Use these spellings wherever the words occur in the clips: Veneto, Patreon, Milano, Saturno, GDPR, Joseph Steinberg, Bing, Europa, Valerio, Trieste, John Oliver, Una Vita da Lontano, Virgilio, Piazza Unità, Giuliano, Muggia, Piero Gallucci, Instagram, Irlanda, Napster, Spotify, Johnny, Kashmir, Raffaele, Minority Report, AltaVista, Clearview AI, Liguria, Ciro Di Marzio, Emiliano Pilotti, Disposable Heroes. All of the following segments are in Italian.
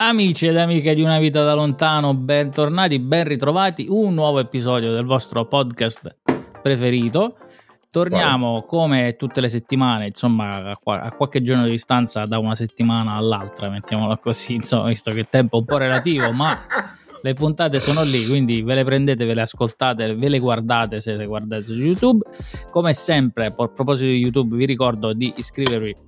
Amici ed amiche di Una Vita da Lontano, bentornati, ben ritrovati, un nuovo episodio del vostro podcast preferito. Torniamo come tutte le settimane, insomma, a qualche giorno di distanza da una settimana all'altra, mettiamola così, insomma, visto che il tempo è un po' relativo, ma le puntate sono lì, quindi ve le prendete, ve le ascoltate, ve le guardate se le guardate su YouTube. Come sempre, a proposito di YouTube, vi ricordo di iscrivervi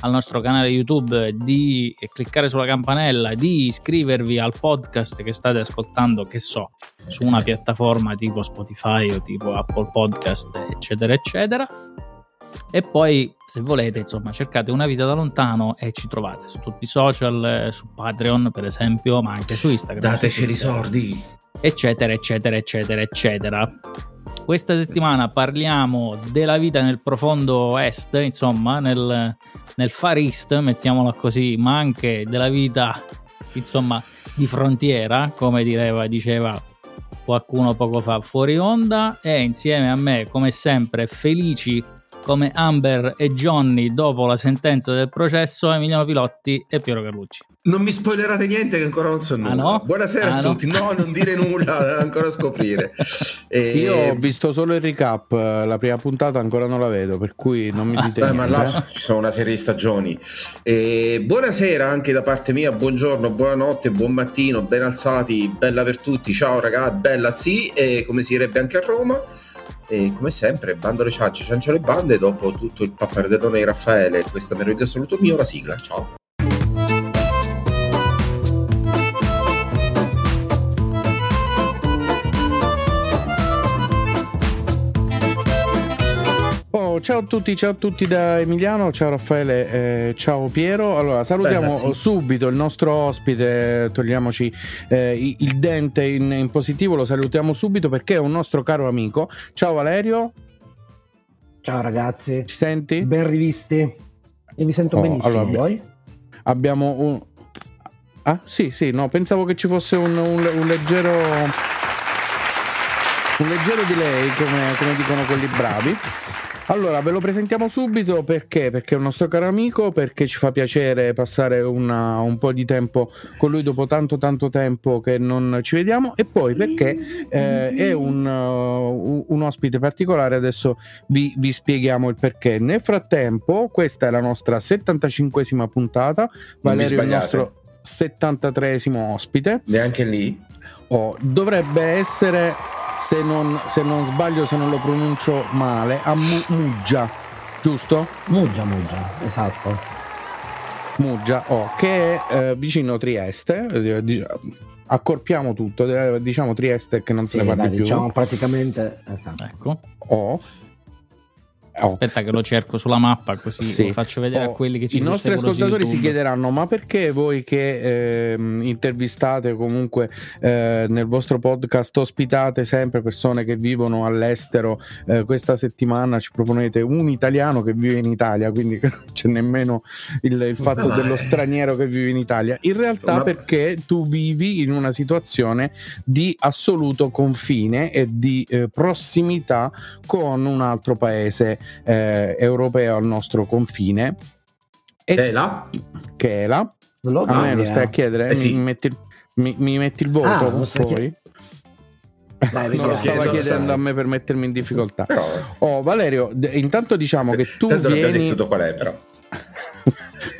al nostro canale YouTube, di cliccare sulla campanella, di iscrivervi al podcast che state ascoltando, che so, su una piattaforma tipo Spotify o tipo Apple Podcast, eccetera eccetera. E poi, se volete, insomma, cercate Una Vita da Lontano e ci trovate su tutti i social, su Patreon per esempio, ma anche su Instagram. Dateci i soldi, eccetera eccetera eccetera eccetera. Questa settimana parliamo della vita nel profondo est, insomma, nel Far East, mettiamola così, ma anche della vita, insomma, di frontiera, come diceva qualcuno poco fa fuori onda. E insieme a me, come sempre, felici come Amber e Johnny dopo la sentenza del processo, Emiliano Pilotti e Piero Gallucci. Non mi spoilerate niente, che ancora non so nulla. No? Buonasera a tutti. No, non dire nulla, ancora scoprire. Io ho visto solo il recap, la prima puntata ancora non la vedo, per cui non mi dite niente. Ma là ci sono una serie di stagioni. Buonasera anche da parte mia, buongiorno, buonanotte, buon mattino, ben alzati, bella per tutti, ciao ragazzi, bella zii, e come si direbbe anche a Roma. E come sempre, bando le ciance, ciancio le bande, dopo tutto il pappardellone di Raffaele e questa meraviglia saluto mio, la sigla, ciao. Ciao a tutti da Emiliano, ciao Raffaele, ciao Piero. Allora, salutiamo subito il nostro ospite, togliamoci il dente in positivo, lo salutiamo subito perché è un nostro caro amico. Ciao Valerio. Ciao ragazzi. Ci senti? Ben rivisti. E mi sento benissimo. Allora, voi? Abbiamo un... Ah, sì, no, pensavo che ci fosse un leggero delay, come dicono quelli bravi. Allora, ve lo presentiamo subito perché è un nostro caro amico, perché ci fa piacere passare un po' di tempo con lui dopo tanto tempo che non ci vediamo, e poi perché è un ospite particolare. Adesso vi spieghiamo il perché. Nel frattempo, questa è la nostra 75esima puntata, Valerio è il nostro 73esimo ospite. Neanche lì. Dovrebbe essere... Se non sbaglio, se non lo pronuncio male, a Muggia, giusto? Muggia, esatto. Muggia, che è vicino Trieste, accorpiamo tutto, diciamo Trieste che non se ne parli più. Diciamo praticamente, esatto. Ecco. Aspetta che lo cerco sulla mappa, così lo faccio vedere a quelli che ci... I nostri ascoltatori si chiederanno: ma perché voi che intervistate, comunque nel vostro podcast ospitate sempre persone che vivono all'estero, questa settimana ci proponete un italiano che vive in Italia, quindi non c'è nemmeno il fatto dello straniero che vive in Italia? In realtà perché tu vivi in una situazione di assoluto confine e di prossimità con un altro paese europeo al nostro confine, che è là. A me lo stai a chiedere? Mi metti il voto, poi? Non lo stava chiedendo a me per mettermi in difficoltà. Però... Valerio, intanto diciamo che tu vieni... detto tutto qual è, però.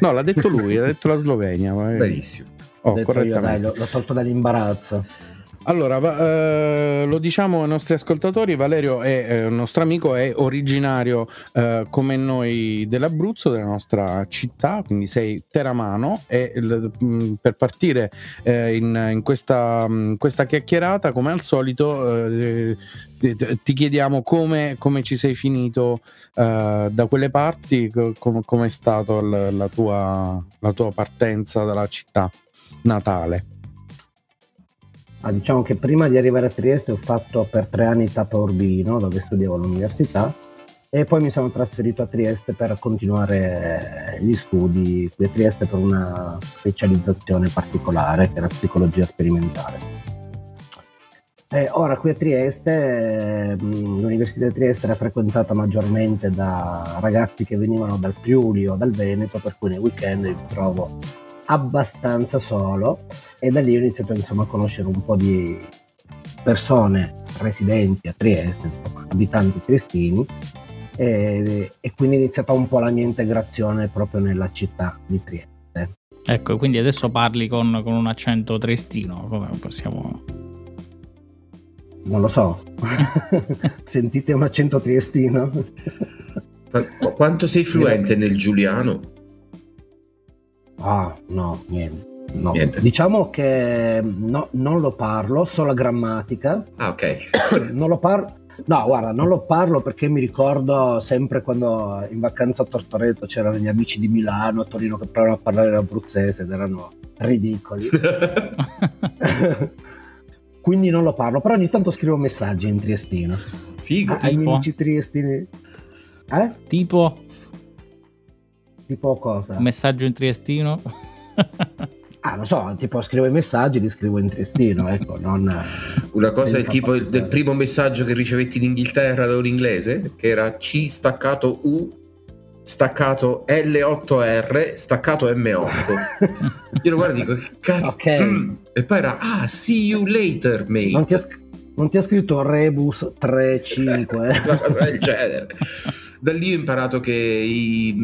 No, l'ha detto lui, ha detto la Slovenia. Benissimo. Correttamente. L'ho tolto dall'imbarazzo. Allora, lo diciamo ai nostri ascoltatori, Valerio è un nostro amico, è originario come noi dell'Abruzzo, della nostra città, quindi sei teramano, e per partire in questa chiacchierata, come al solito, ti chiediamo come ci sei finito da quelle parti, come è stata la tua partenza dalla città natale. Diciamo che prima di arrivare a Trieste ho fatto per 3 anni tappa a Urbino, dove studiavo all'università, e poi mi sono trasferito a Trieste per continuare gli studi qui a Trieste per una specializzazione particolare che era psicologia sperimentale. E ora qui a Trieste, l'università di Trieste era frequentata maggiormente da ragazzi che venivano dal Friuli o dal Veneto, per cui nei weekend mi trovo abbastanza solo, e da lì ho iniziato insomma a conoscere un po' di persone residenti a Trieste, insomma, abitanti triestini, e quindi è iniziata un po' la mia integrazione proprio nella città di Trieste. Ecco, quindi adesso parli con un accento triestino, come possiamo... Non lo so. Sentite un accento triestino? Quanto sei fluente nel giuliano? Ah, no, niente. No. Diciamo che no, non lo parlo, so la grammatica. Ah, ok. Non lo parlo. No, guarda, non lo parlo perché mi ricordo sempre quando in vacanza a Tortoreto c'erano gli amici di Milano, a Torino, che provavano a parlare l'abruzzese ed erano ridicoli. Quindi non lo parlo, però ogni tanto scrivo messaggi in triestino. Figo, ai miei amici triestini. Tipo? Tipo cosa? Messaggio in triestino? Ah, non so, tipo scrivo i messaggi, li scrivo in triestino, ecco, non... Una cosa è tipo del primo messaggio che ricevetti in Inghilterra da un inglese, che era C_U_L8R_M8. Io lo guardo e dico, che cazzo... Okay. E poi era, see you later, mate. Non ti ha scritto Rebus 35, una cosa del genere. Da lì ho imparato che i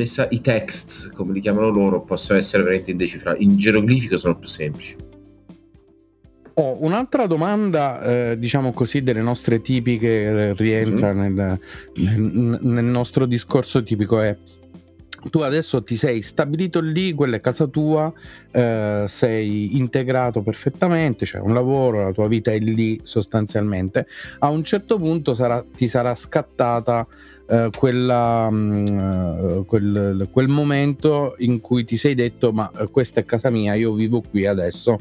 text, come li chiamano loro, possono essere veramente indecifrabili. In geroglifico sono più semplici. Un'altra domanda, diciamo così, delle nostre tipiche, rientra nel nostro discorso tipico, è: tu adesso ti sei stabilito lì, quella è casa tua, sei integrato perfettamente, c'è un lavoro, la tua vita è lì sostanzialmente. A un certo punto ti sarà scattata quel momento in cui ti sei detto: ma questa è casa mia, io vivo qui adesso.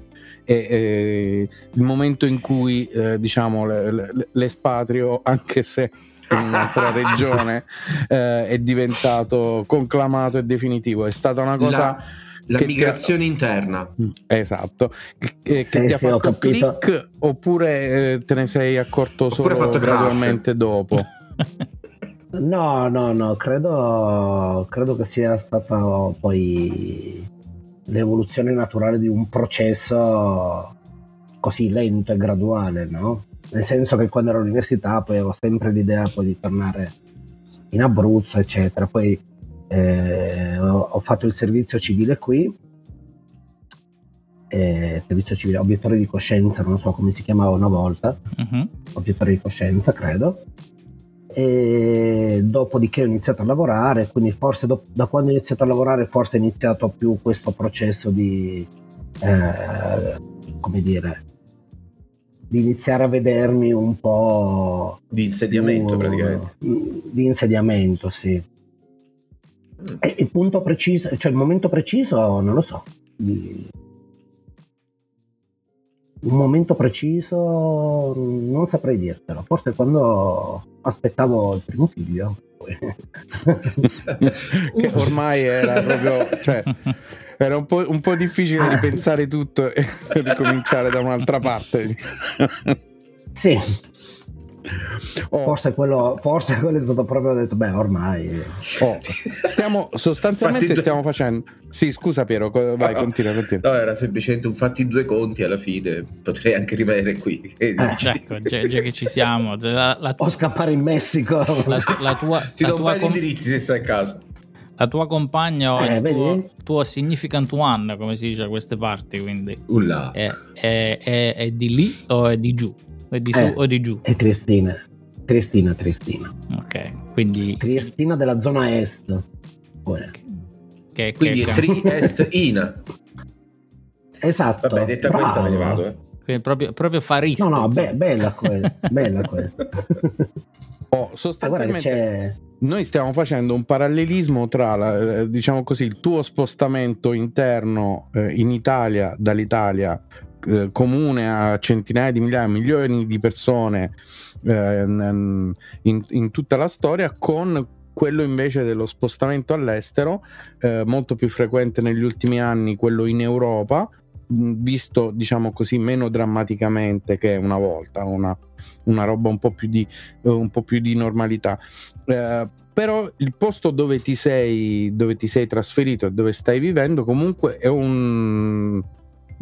E il momento in cui diciamo l'espatrio, anche se in un'altra regione, è diventato conclamato e definitivo. È stata una cosa, la migrazione interna, esatto, che ti ha fatto click, oppure te ne sei accorto solo gradualmente dopo? No, credo che sia stata poi l'evoluzione naturale di un processo così lento e graduale, no? Nel senso che quando ero all'università poi avevo sempre l'idea poi di tornare in Abruzzo, eccetera. Poi ho fatto il servizio civile qui, servizio civile, obiettore di coscienza, non so come si chiamava una volta, obiettore di coscienza, credo. E dopodiché ho iniziato a lavorare, quindi forse da quando ho iniziato a lavorare forse è iniziato più questo processo di come dire, di iniziare a vedermi un po' di insediamento, praticamente di insediamento, sì. E il punto preciso, cioè il momento preciso, non lo so, un momento preciso non saprei dirtelo, forse quando aspettavo il primo figlio. Che ormai era proprio, cioè, era un po' difficile ripensare tutto e ricominciare da un'altra parte. Sì. Forse quello è stato proprio detto, beh, ormai stiamo sostanzialmente stiamo facendo... Sì, scusa Piero, vai, continua. No, era semplicemente un fatti due conti, alla fine potrei anche rimanere qui, ecco, già che ci siamo, o scappare in Messico. La tua ti do un paio di indirizzi, se sei a caso. La tua compagna o il tuo significant one, come si dice a queste parti, quindi è di lì o è di giù? È di su o di giù? È Triestina. Ok, quindi Triestina della zona est. Che quindi è Triestina. Esatto. Vabbè, detta bravo. Questa me ne vado, quindi proprio farista. No, bella quella. Bella questa. Sostanzialmente noi stiamo facendo un parallelismo tra diciamo così, il tuo spostamento interno in Italia, dall'Italia comune a centinaia di migliaia, milioni di persone in tutta la storia, con quello invece dello spostamento all'estero, molto più frequente negli ultimi anni, quello in Europa, visto diciamo così meno drammaticamente che una volta, una roba un po' più di normalità. però il posto dove ti sei trasferito e dove stai vivendo comunque è un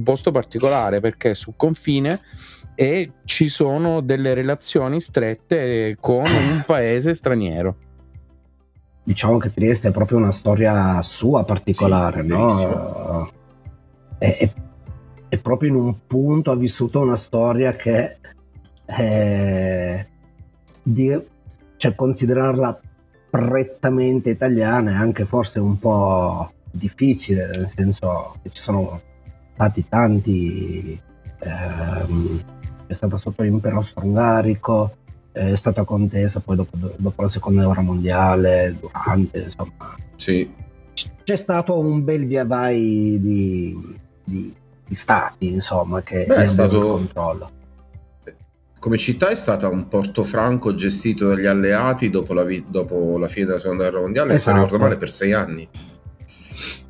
posto particolare, perché è sul confine e ci sono delle relazioni strette con un paese straniero. Diciamo che Trieste è proprio una storia sua particolare, sì, no? È proprio in un punto, ha vissuto una storia che cioè considerarla prettamente italiana è anche forse un po' difficile, nel senso che ci sono stati tanti, è stata sotto l'impero austro-ungarico, è stata contesa poi dopo la seconda guerra mondiale, durante, insomma, sì, c'è stato un bel via vai di stati, insomma, che è stato il controllo. Come città è stata un porto franco gestito dagli alleati dopo la fine della seconda guerra mondiale, se non ricordo male, per 6 anni.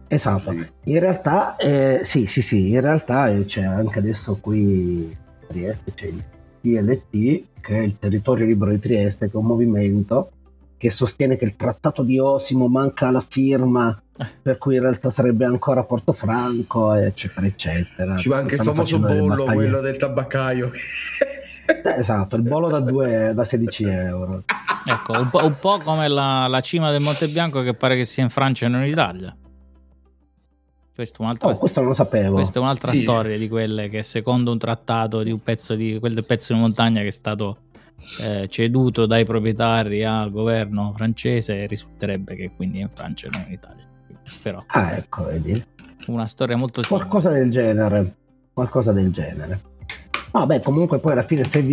Esatto, in realtà sì, in realtà c'è anche adesso qui a Trieste c'è il TLT, che è il Territorio Libero di Trieste, che è un movimento che sostiene che il trattato di Osimo manca la firma, per cui in realtà sarebbe ancora Porto Franco, eccetera eccetera. Ci manca il famoso bollo, quello del tabaccaio. Esatto, il bollo da 16 euro. Ecco, un po' come la cima del Monte Bianco, che pare che sia in Francia e non in Italia. Questo non lo sapevo. Questa è un'altra storia di quelle che, secondo un trattato di un pezzo di quel pezzo di montagna che è stato ceduto dai proprietari al governo francese, risulterebbe che quindi è in Francia e non in Italia. Però ecco, vedi, una storia molto simile. Qualcosa del genere. Vabbè, comunque poi alla fine se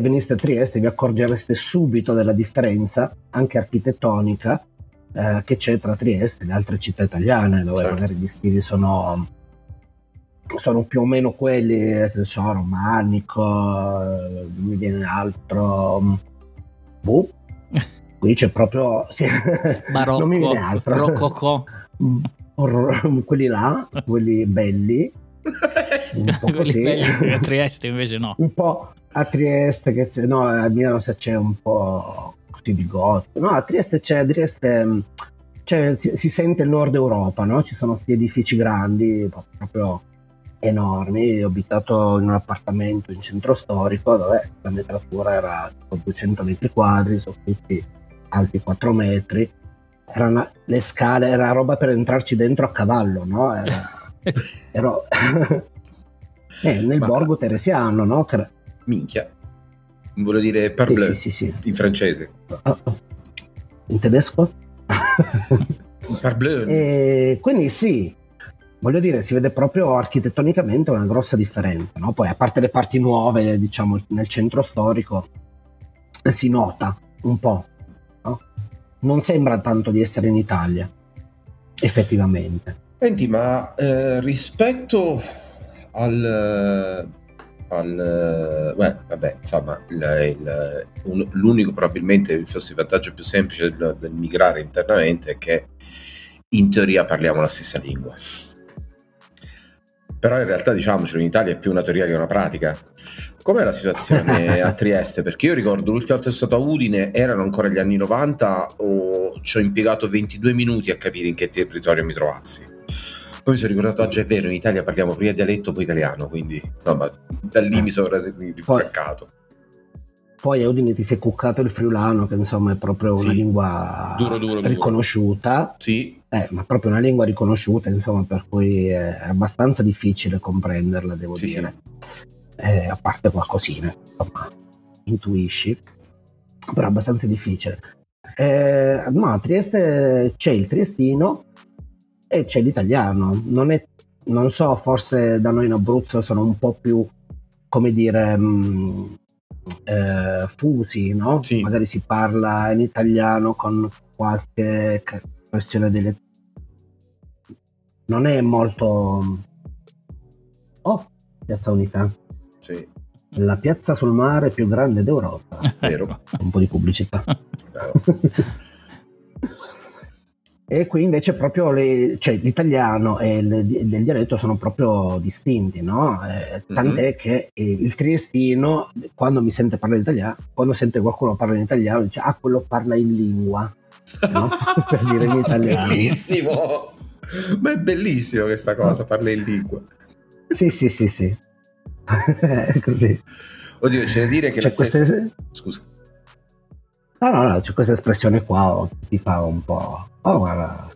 veniste a Trieste vi accorgereste subito della differenza anche architettonica che c'è tra Trieste e le altre città italiane, dove magari gli stili sono più o meno quelli, che so, romanico, non mi viene altro, qui c'è proprio barocco, non mi viene altro, rococò, quelli belli, un po' così. A Trieste invece no, un po' a Trieste che c'è, no, a Milano se c'è un po' così di goto, no, a Trieste c'è si sente il nord Europa, no? Ci sono questi edifici grandi proprio enormi. Ho abitato in un appartamento in centro storico dove la metratura era 200 metri quadri, soffitti alti 4 metri, le scale, era roba per entrarci dentro a cavallo, no? Però nel borgo teresiano, no? Minchia, voglio dire parbleu, sì. In francese, in tedesco parbleu. Quindi sì, voglio dire, si vede proprio architettonicamente una grossa differenza, no? Poi a parte le parti nuove, diciamo, nel centro storico si nota un po', no? Non sembra tanto di essere in Italia effettivamente. Senti, ma rispetto l'unico, probabilmente il vantaggio più semplice del migrare internamente è che in teoria parliamo la stessa lingua. Però in realtà, diciamocelo, in Italia è più una teoria che una pratica. Com'è la situazione a Trieste? Perché io ricordo l'ultima volta che sono stato a Udine erano ancora gli anni 90, ci ho impiegato 22 minuti a capire in che territorio mi trovassi. Poi mi sono ricordato, oggi è vero, in Italia parliamo prima dialetto poi italiano, quindi insomma da lì mi sono rifraccato. Poi a Udine ti sei cuccato il friulano, che insomma è proprio una lingua duro, riconosciuta. Sì. Ma proprio una lingua riconosciuta, insomma, per cui è abbastanza difficile comprenderla, devo dire. Sì. A parte qualcosina, insomma, intuisci, però abbastanza difficile. No, a Trieste c'è il triestino e c'è l'italiano. Non so, forse da noi in Abruzzo sono un po' più, come dire, fusi, no? Sì. Magari si parla in italiano con qualche questione delle... Non è molto... Oh, Piazza Unità. Sì. La piazza sul mare più grande d'Europa. Vero. Un po' di pubblicità. E qui invece proprio cioè l'italiano e il dialetto sono proprio distinti, no? Tant'è che il triestino, quando mi sente parlare in italiano, quando sente qualcuno parlare in italiano, dice: ah, quello parla in lingua, no? Per dire in italiano. Bellissimo! Ma è bellissimo questa cosa, parla in lingua. Sì, sì, sì, sì. Così. Oddio, c'è da dire che scusa. No, c'è questa espressione qua, ti fa un po'... Oh, guarda,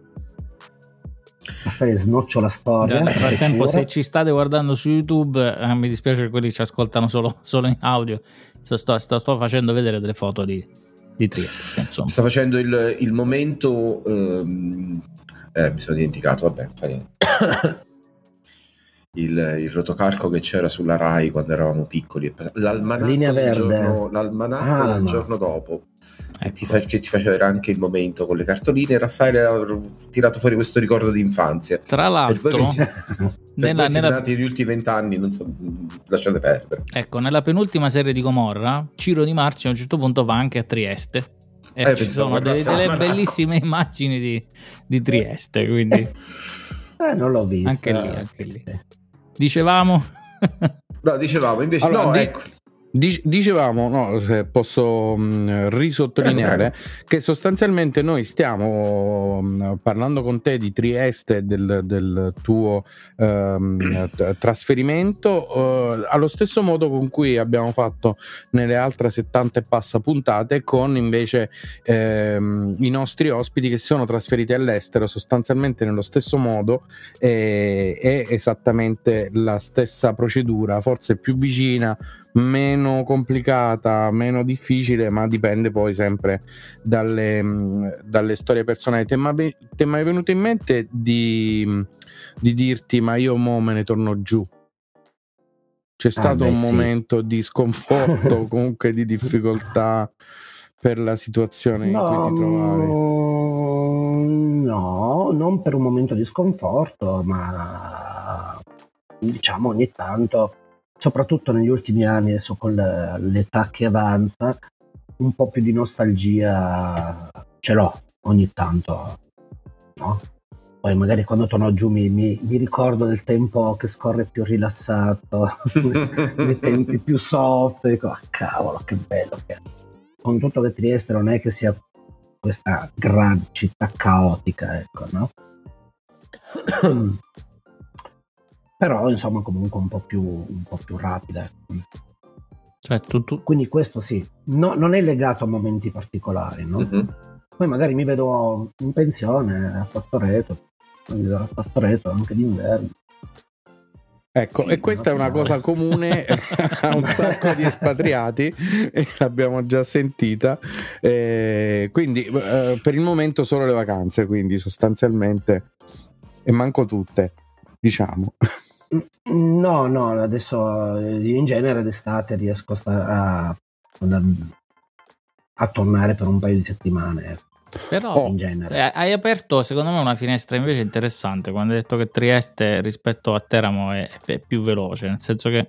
snoccio la storia. Nel frattempo, se ci state guardando su YouTube, mi dispiace che quelli ci ascoltano solo in audio. Sto facendo vedere delle foto di Trieste, insomma. Sta facendo il momento... mi sono dimenticato, vabbè, fa niente. Il rotocalco che c'era sulla Rai quando eravamo piccoli, l'almanacco del giorno dopo. Che ci faceva anche il momento con le cartoline. Raffaele ha tirato fuori questo ricordo di infanzia. Tra l'altro, negli ultimi 20 anni, non so, lasciate perdere. Ecco, nella penultima serie di Gomorra, Ciro Di Marzio a un certo punto va anche a Trieste. E ci sono delle bellissime immagini di Trieste. Quindi, non l'ho vista. Anche lì. Dicevamo, no, dicevamo invece, allora, no, ecco. Dicevamo, no, se posso risottolineare che sostanzialmente noi stiamo parlando con te di Trieste, del tuo trasferimento allo stesso modo con cui abbiamo fatto nelle altre 70 e passa puntate con invece i nostri ospiti che si sono trasferiti all'estero, sostanzialmente nello stesso modo, è esattamente la stessa procedura, forse più vicina, meno complicata, meno difficile, ma dipende poi sempre dalle storie personali. Ti è mai venuto in mente di dirti: ma io mo me ne torno giù? C'è stato un momento di sconforto, comunque di difficoltà per la situazione in cui ti trovavi? No, non per un momento di sconforto, ma diciamo ogni tanto, soprattutto negli ultimi anni, adesso con l'età che avanza, un po' più di nostalgia ce l'ho ogni tanto, no? Poi magari quando torno giù mi ricordo del tempo che scorre più rilassato, dei tempi più soft, e dico: ah, cavolo, che bello che è. Con tutto che Trieste non è che sia questa grande città caotica, ecco, no? Però insomma comunque un po' più rapida, cioè, quindi questo sì, no, non è legato a momenti particolari, no? Mm-hmm. Poi magari mi vedo in pensione a Tortoreto anche d'inverno. Ecco, sì, e questa è una cosa comune a un sacco di espatriati, e l'abbiamo già sentita, quindi per il momento solo le vacanze, quindi sostanzialmente, e manco tutte, diciamo. No, adesso in genere d'estate riesco a tornare per un paio di settimane. Però in genere hai aperto secondo me una finestra invece interessante quando hai detto che Trieste rispetto a Teramo è più veloce, nel senso che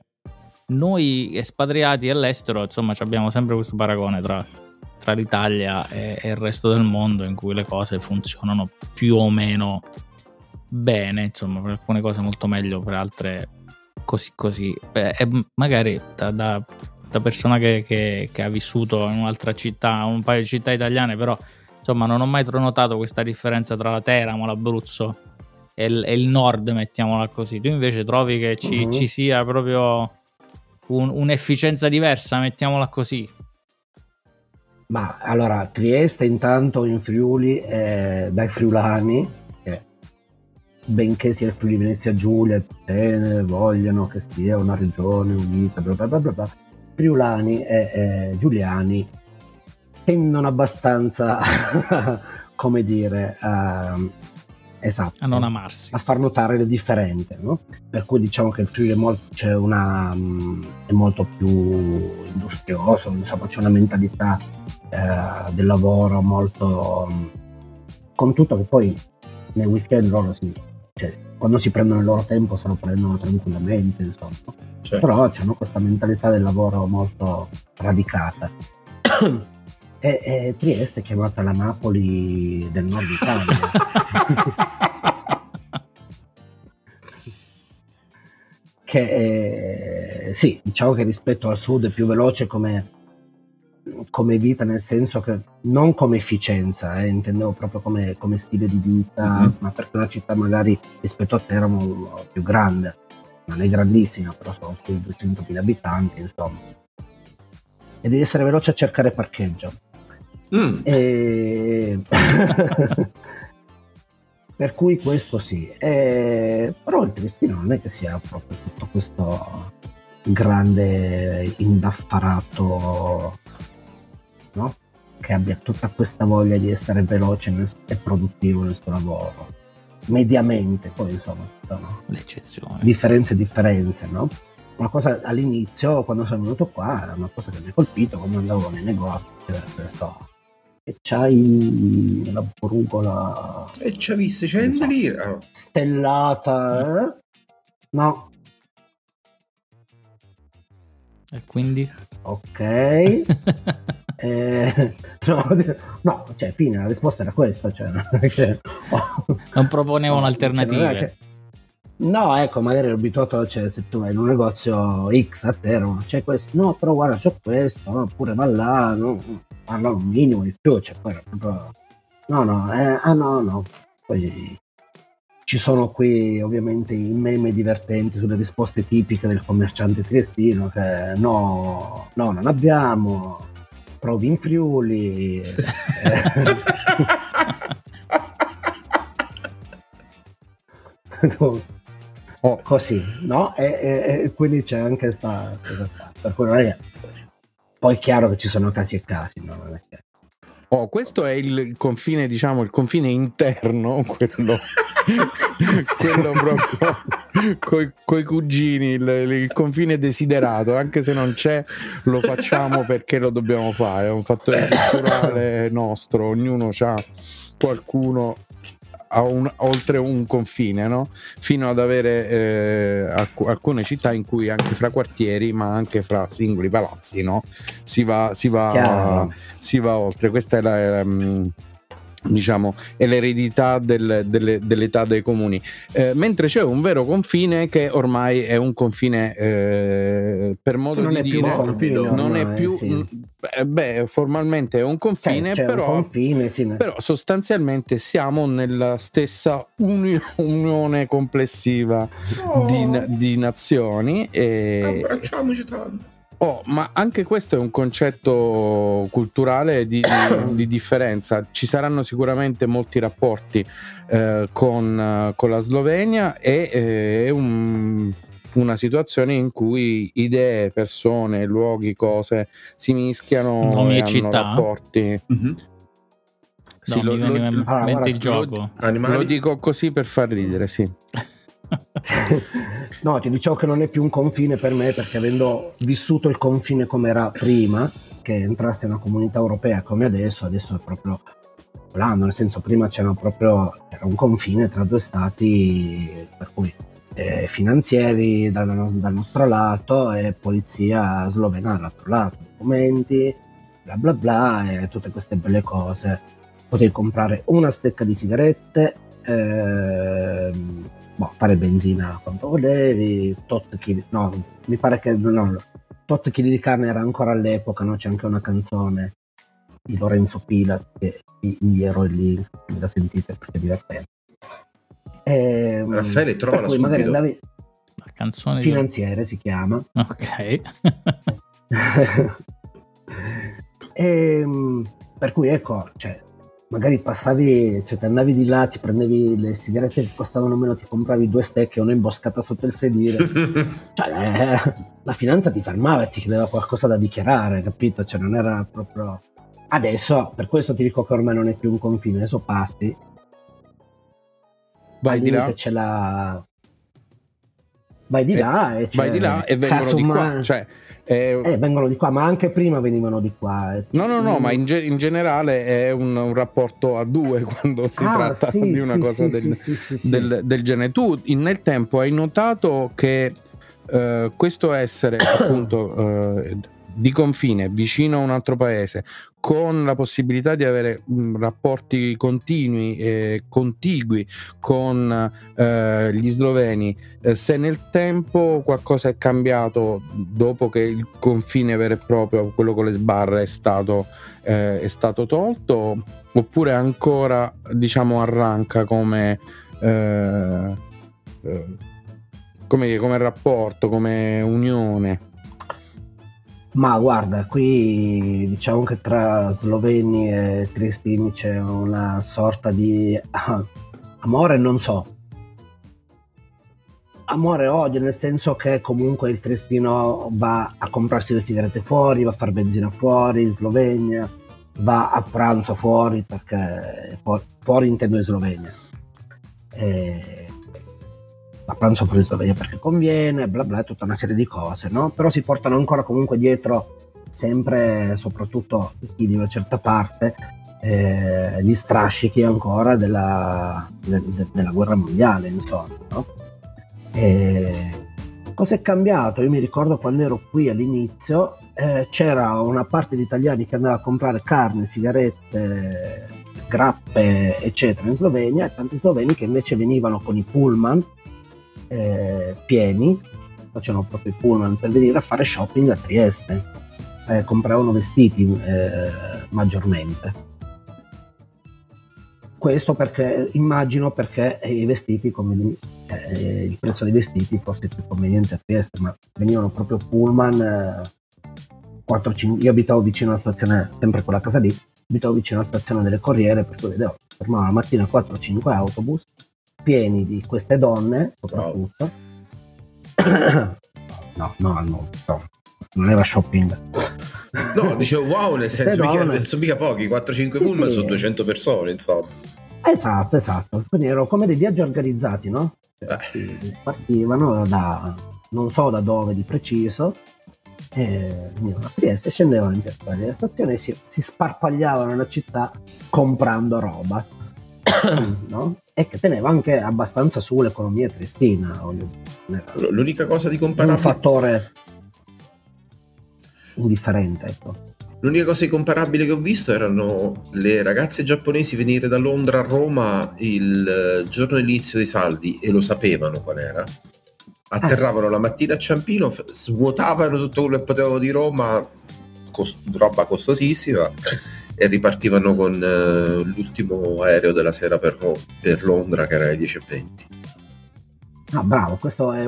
noi espatriati all'estero, insomma, abbiamo sempre questo paragone tra l'Italia e il resto del mondo, in cui le cose funzionano più o meno bene, insomma, per alcune cose molto meglio, per altre così. Beh, magari da persona che ha vissuto in un'altra città, un paio di città italiane, però insomma non ho mai notato questa differenza tra la Teramo, l'Abruzzo e il nord, mettiamola così. Tu invece trovi che ci sia proprio un'efficienza diversa, mettiamola così. Ma allora, Trieste intanto in Friuli dai friulani, benché sia il Friuli Venezia Giulia, Atene, vogliono che sia una regione unita, bla bla bla bla, friulani e giuliani tendono abbastanza come dire a non amarsi, a far notare le differenze, no? Per cui diciamo che il Friuli è molto più industrioso, insomma c'è una mentalità del lavoro molto, con tutto che poi nei weekend loro quando si prendono il loro tempo se lo prendono tranquillamente, insomma, certo. Però hanno questa mentalità del lavoro molto radicata Trieste è chiamata la Napoli del nord Italia. Che sì, diciamo che rispetto al sud è più veloce come vita, nel senso che non come efficienza, intendevo proprio come stile di vita, ma perché una città magari rispetto a Teramo più grande, non è grandissima, però sono sui 200.000 abitanti, insomma, e devi essere veloce a cercare parcheggio. Per cui questo sì, però il Triestino non è che sia proprio tutto questo grande indaffarato, no? Che abbia tutta questa voglia di essere veloce e produttivo nel suo lavoro, mediamente, poi insomma sono differenze, no? Una cosa all'inizio, quando sono venuto qua, era una cosa che mi ha colpito quando andavo nei negozi, e c'hai la brugola e c'ha viste cendeliera stellata, no? E quindi? Ok. No, cioè, fine, la risposta era questa, cioè, non proponevano alternative. No, ecco, magari ero abituato, cioè, se tu vai in un negozio X a Teramo, c'è questo, no, però guarda, c'ho questo, oppure va là, no, parla un minimo di più, cioè, poi era proprio... No. Poi ci sono qui ovviamente i meme divertenti sulle risposte tipiche del commerciante triestino, che no, non abbiamo, provi in Friuli. Così, no? E quindi c'è anche questa cosa qua. Per cui non è che... Poi è chiaro che ci sono casi e casi, no? Non è che... questo è il confine, diciamo, il confine interno, quello, quello proprio coi cugini, il confine desiderato, anche se non c'è, lo facciamo perché lo dobbiamo fare, è un fattore culturale nostro, ognuno ha qualcuno oltre un confine, no? Fino ad avere alcune città in cui anche fra quartieri, ma anche fra singoli palazzi, no? Si va oltre. Questa è diciamo è l'eredità dell'età dei comuni, mentre c'è un vero confine che ormai è un confine per modo non di dire confine, non ormai, è più formalmente è un confine, cioè, però, un confine, sì, però sostanzialmente siamo nella stessa unione complessiva di nazioni, e abbracciamoci tanto. Ma anche questo è un concetto culturale di differenza. Ci saranno sicuramente molti rapporti con la Slovenia, e una situazione in cui idee, persone, luoghi, cose si mischiano, e hanno rapporti. Sì, il gioco. Lo dico così per far ridere, sì. No, ti dicevo che non è più un confine per me, perché avendo vissuto il confine come era prima che entrasse in una comunità europea come adesso è proprio volando, nel senso, prima c'era un confine tra due stati, per cui finanzieri dal nostro lato e polizia slovena dall'altro lato, documenti, bla bla bla, e tutte queste belle cose. Potevi comprare una stecca di sigarette, fare benzina quanto volevi, tot chili di carne era ancora all'epoca, no? C'è anche una canzone di Lorenzo Pila che ero lì, me la sentite perché è divertente. Raffaele trova la la canzone finanziere si chiama. Ok. Per cui ecco, cioè, magari passavi, cioè ti andavi di là, ti prendevi le sigarette che costavano meno, ti compravi due stecche e una imboscata sotto il sedile. Cioè, la finanza ti fermava e ti chiedeva qualcosa da dichiarare, capito? Cioè, non era proprio... Adesso, per questo ti dico che ormai non è più un confine, adesso passi. Vai di là. C'è la... Vai di là e vai di là e vengono di qua, cioè vengono di qua, ma anche prima venivano di qua. No, ma in generale è un rapporto a due quando si tratta di una cosa del genere. Tu nel tempo hai notato che questo essere appunto di confine, vicino a un altro paese, con la possibilità di avere rapporti continui e contigui con gli sloveni, se nel tempo qualcosa è cambiato dopo che il confine vero e proprio, quello con le sbarre, è stato tolto, oppure ancora, diciamo, arranca come rapporto, come unione. Ma guarda, qui diciamo che tra sloveni e triestini c'è una sorta di amore, non so, amore e odio, nel senso che comunque il triestino va a comprarsi le sigarette fuori, va a far benzina fuori in Slovenia, va a pranzo fuori, perché fuori intendo in Slovenia, a pranzo fuori Slovenia perché conviene, bla bla, tutta una serie di cose, no? Però si portano ancora comunque dietro, sempre, soprattutto chi di una certa parte, gli strascichi ancora della guerra mondiale, insomma, no? Cosa è cambiato? Io mi ricordo quando ero qui all'inizio, c'era una parte di italiani che andava a comprare carne, sigarette, grappe, eccetera, in Slovenia, e tanti sloveni che invece venivano con i pullman pieni, facevano proprio i pullman per venire a fare shopping a Trieste, compravano vestiti maggiormente. Questo perché immagino, perché i vestiti, il prezzo dei vestiti fosse più conveniente a Trieste, ma venivano proprio pullman, 4-5. Io abitavo vicino alla stazione, sempre quella casa lì, abitavo vicino alla stazione delle Corriere, per cui vedevo, fermavo la mattina 4-5 autobus pieni di queste donne, soprattutto. No, non era shopping. No, dicevo, wow, nel senso, penso mica pochi, 4-5 pullman, sì. Sono 200 persone, insomma. Esatto, quindi erano come dei viaggi organizzati, no? Partivano da, non so da dove di preciso, venivano a Trieste, scendevano in piazza della stazione e si sparpagliavano nella città comprando roba, no? E che teneva anche abbastanza su l'economia triestina. L'unica cosa di comparabile, un fattore indifferente, ecco. L'unica cosa comparabile che ho visto erano le ragazze giapponesi venire da Londra a Roma il giorno dell'inizio dei saldi, e lo sapevano qual era. Atterravano la mattina a Ciampino, svuotavano tutto quello che potevano di Roma, roba costosissima, e ripartivano con l'ultimo aereo della sera per Londra, che era alle 10:20. Ah, bravo, questo è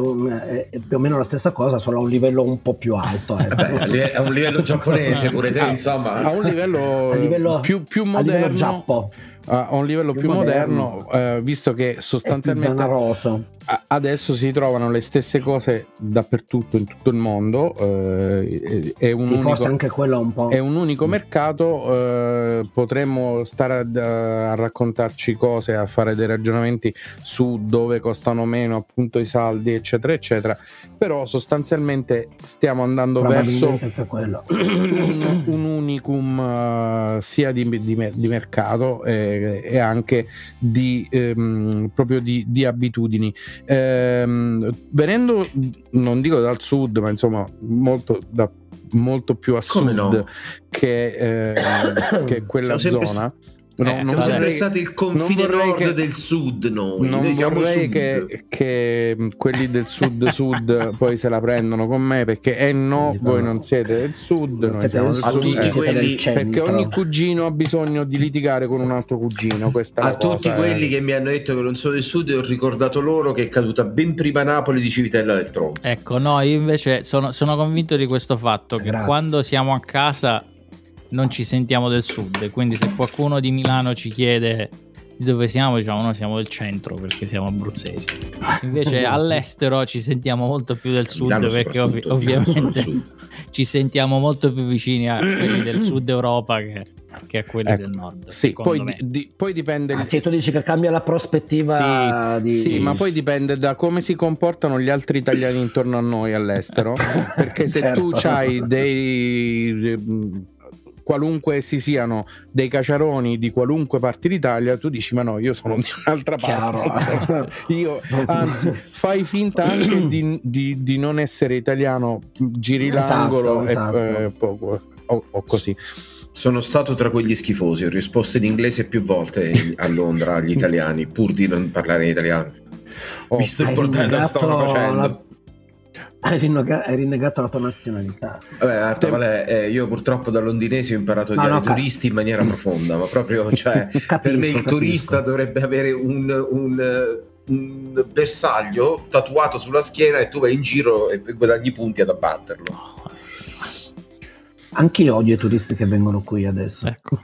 più o meno la stessa cosa, solo a un livello un po' più alto. Vabbè, a un livello giapponese pure te, insomma. A un livello più moderno. A livello moderno, visto che sostanzialmente adesso si trovano le stesse cose dappertutto, in tutto il mondo, è un unico mercato, potremmo stare a raccontarci cose, a fare dei ragionamenti su dove costano meno appunto i saldi, eccetera eccetera, però sostanzialmente stiamo andando verso un unicum, sia di mercato e anche proprio di abitudini. Venendo, non dico dal sud, ma insomma molto più a sud, no? che quella zona. Siamo sempre stati il confine nord del sud, noi siamo sud. Che quelli del sud poi se la prendono con me, perché voi non siete del sud, noi siamo del sud, tutti quelli, perché ogni cugino ha bisogno di litigare con un altro cugino, questa a tutti quelli che mi hanno detto che non sono del sud, e ho ricordato loro che è caduta ben prima Napoli di Civitella del Tronto. Ecco, no, io invece sono convinto di questo fatto, che quando siamo a casa non ci sentiamo del sud, quindi se qualcuno di Milano ci chiede di dove siamo, diciamo noi siamo del centro perché siamo abruzzesi, invece all'estero ci sentiamo molto più del sud, perché ovviamente ci sentiamo molto più vicini a quelli del sud Europa che a quelli del nord. Sì, poi dipende. Se tu dici che cambia la prospettiva, ma poi dipende da come si comportano gli altri italiani intorno a noi all'estero, perché se tu c'hai dei qualunque essi siano, dei caciaroni di qualunque parte d'Italia, tu dici ma no, io sono di un'altra parte, io, anzi fai finta anche di non essere italiano, giri l'angolo, esatto. O così. Sono stato tra quegli schifosi, ho risposto in inglese più volte a Londra agli italiani pur di non parlare in italiano, visto il portello che stavano facendo. Hai rinnegato la tua nazionalità. Vabbè, Artavale, io purtroppo da londinese ho imparato a odiare i turisti in maniera profonda, ma proprio, cioè, capisco, per me il turista dovrebbe avere un bersaglio tatuato sulla schiena e tu vai in giro e guadagni punti ad abbatterlo. Anch'io odio i turisti che vengono qui adesso. Ecco.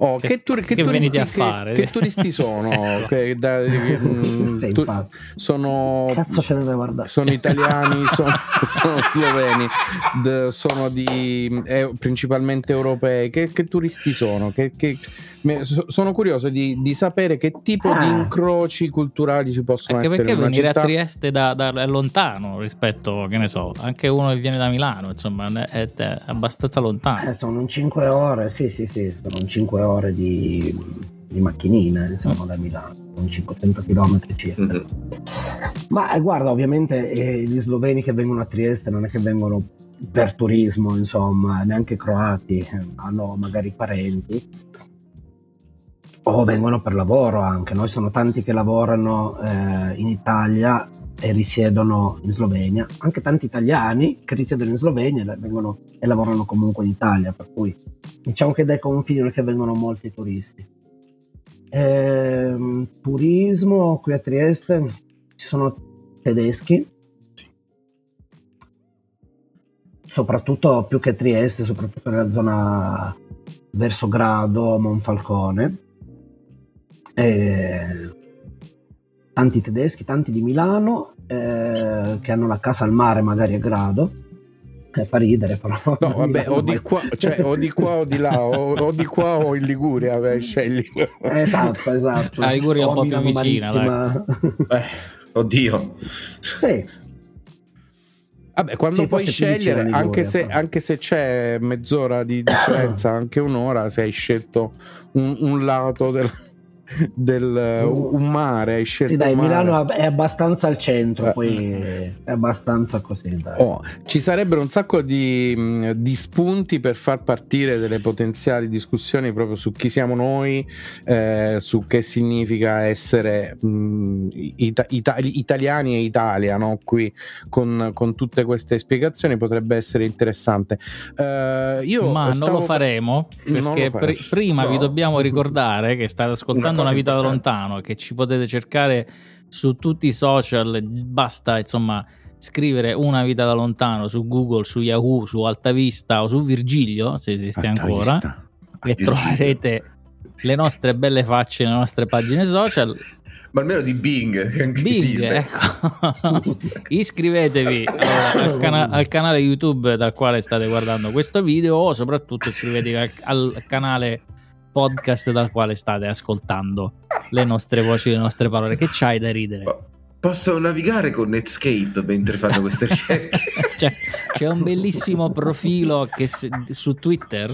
Oh, che turisti, a fare? Che turisti sono? Sono, cazzo, ce ne da guardare. Sono italiani, sono sloveni, sono di principalmente europei. Che turisti sono? Sono curioso di sapere che tipo di incroci culturali ci possono essere. Perché venire a Trieste da lontano rispetto, che ne so, anche uno che viene da Milano, insomma, è abbastanza lontano. Sono 5 ore, sì, sono 5 ore di macchinina, insomma, da Milano, con 500 km circa. Ma guarda, ovviamente gli sloveni che vengono a Trieste non è che vengono per turismo, insomma, neanche croati, hanno magari parenti o vengono per lavoro anche. Noi sono tanti che lavorano in Italia e risiedono in Slovenia, anche tanti italiani che risiedono in Slovenia e vengono e lavorano comunque in Italia, per cui diciamo che dai confini non è che vengono molti turisti. Turismo qui a Trieste ci sono tedeschi, soprattutto, più che Trieste, soprattutto nella zona verso Grado, Monfalcone, tanti tedeschi, tanti di Milano che hanno la casa al mare, magari a Grado. Fa ridere, però. No, vabbè, o di qua, cioè, o di qua o di là, o di qua o in Liguria, beh, scegli. Esatto. La Liguria è un po' più vicina, dai. Oddio. Sì. Vabbè, quando puoi scegliere, Liguria, anche se c'è mezz'ora di differenza, anche un'ora, se hai scelto un lato del mare, hai scelto. Sì, dai, Milano è abbastanza al centro, poi è abbastanza così, dai. Ci sarebbero un sacco di spunti per far partire delle potenziali discussioni proprio su chi siamo noi, su che significa essere italiani e Italia, no? Qui con tutte queste spiegazioni potrebbe essere interessante. Non lo faremo, perché prima vi dobbiamo ricordare che state ascoltando Una Vita da Lontano, che ci potete cercare su tutti i social, basta insomma scrivere Una Vita da Lontano su Google, su Yahoo, su Altavista o su Virgilio, se esiste Altavista ancora, e troverete le nostre belle facce nelle nostre pagine social, ma almeno di Bing, che anche Bing, ecco. Iscrivetevi al canale YouTube dal quale state guardando questo video, o soprattutto iscrivetevi al canale podcast dal quale state ascoltando le nostre voci, le nostre parole. Che c'hai da ridere? Posso navigare con Netscape mentre fanno queste ricerche? C'è un bellissimo profilo su Twitter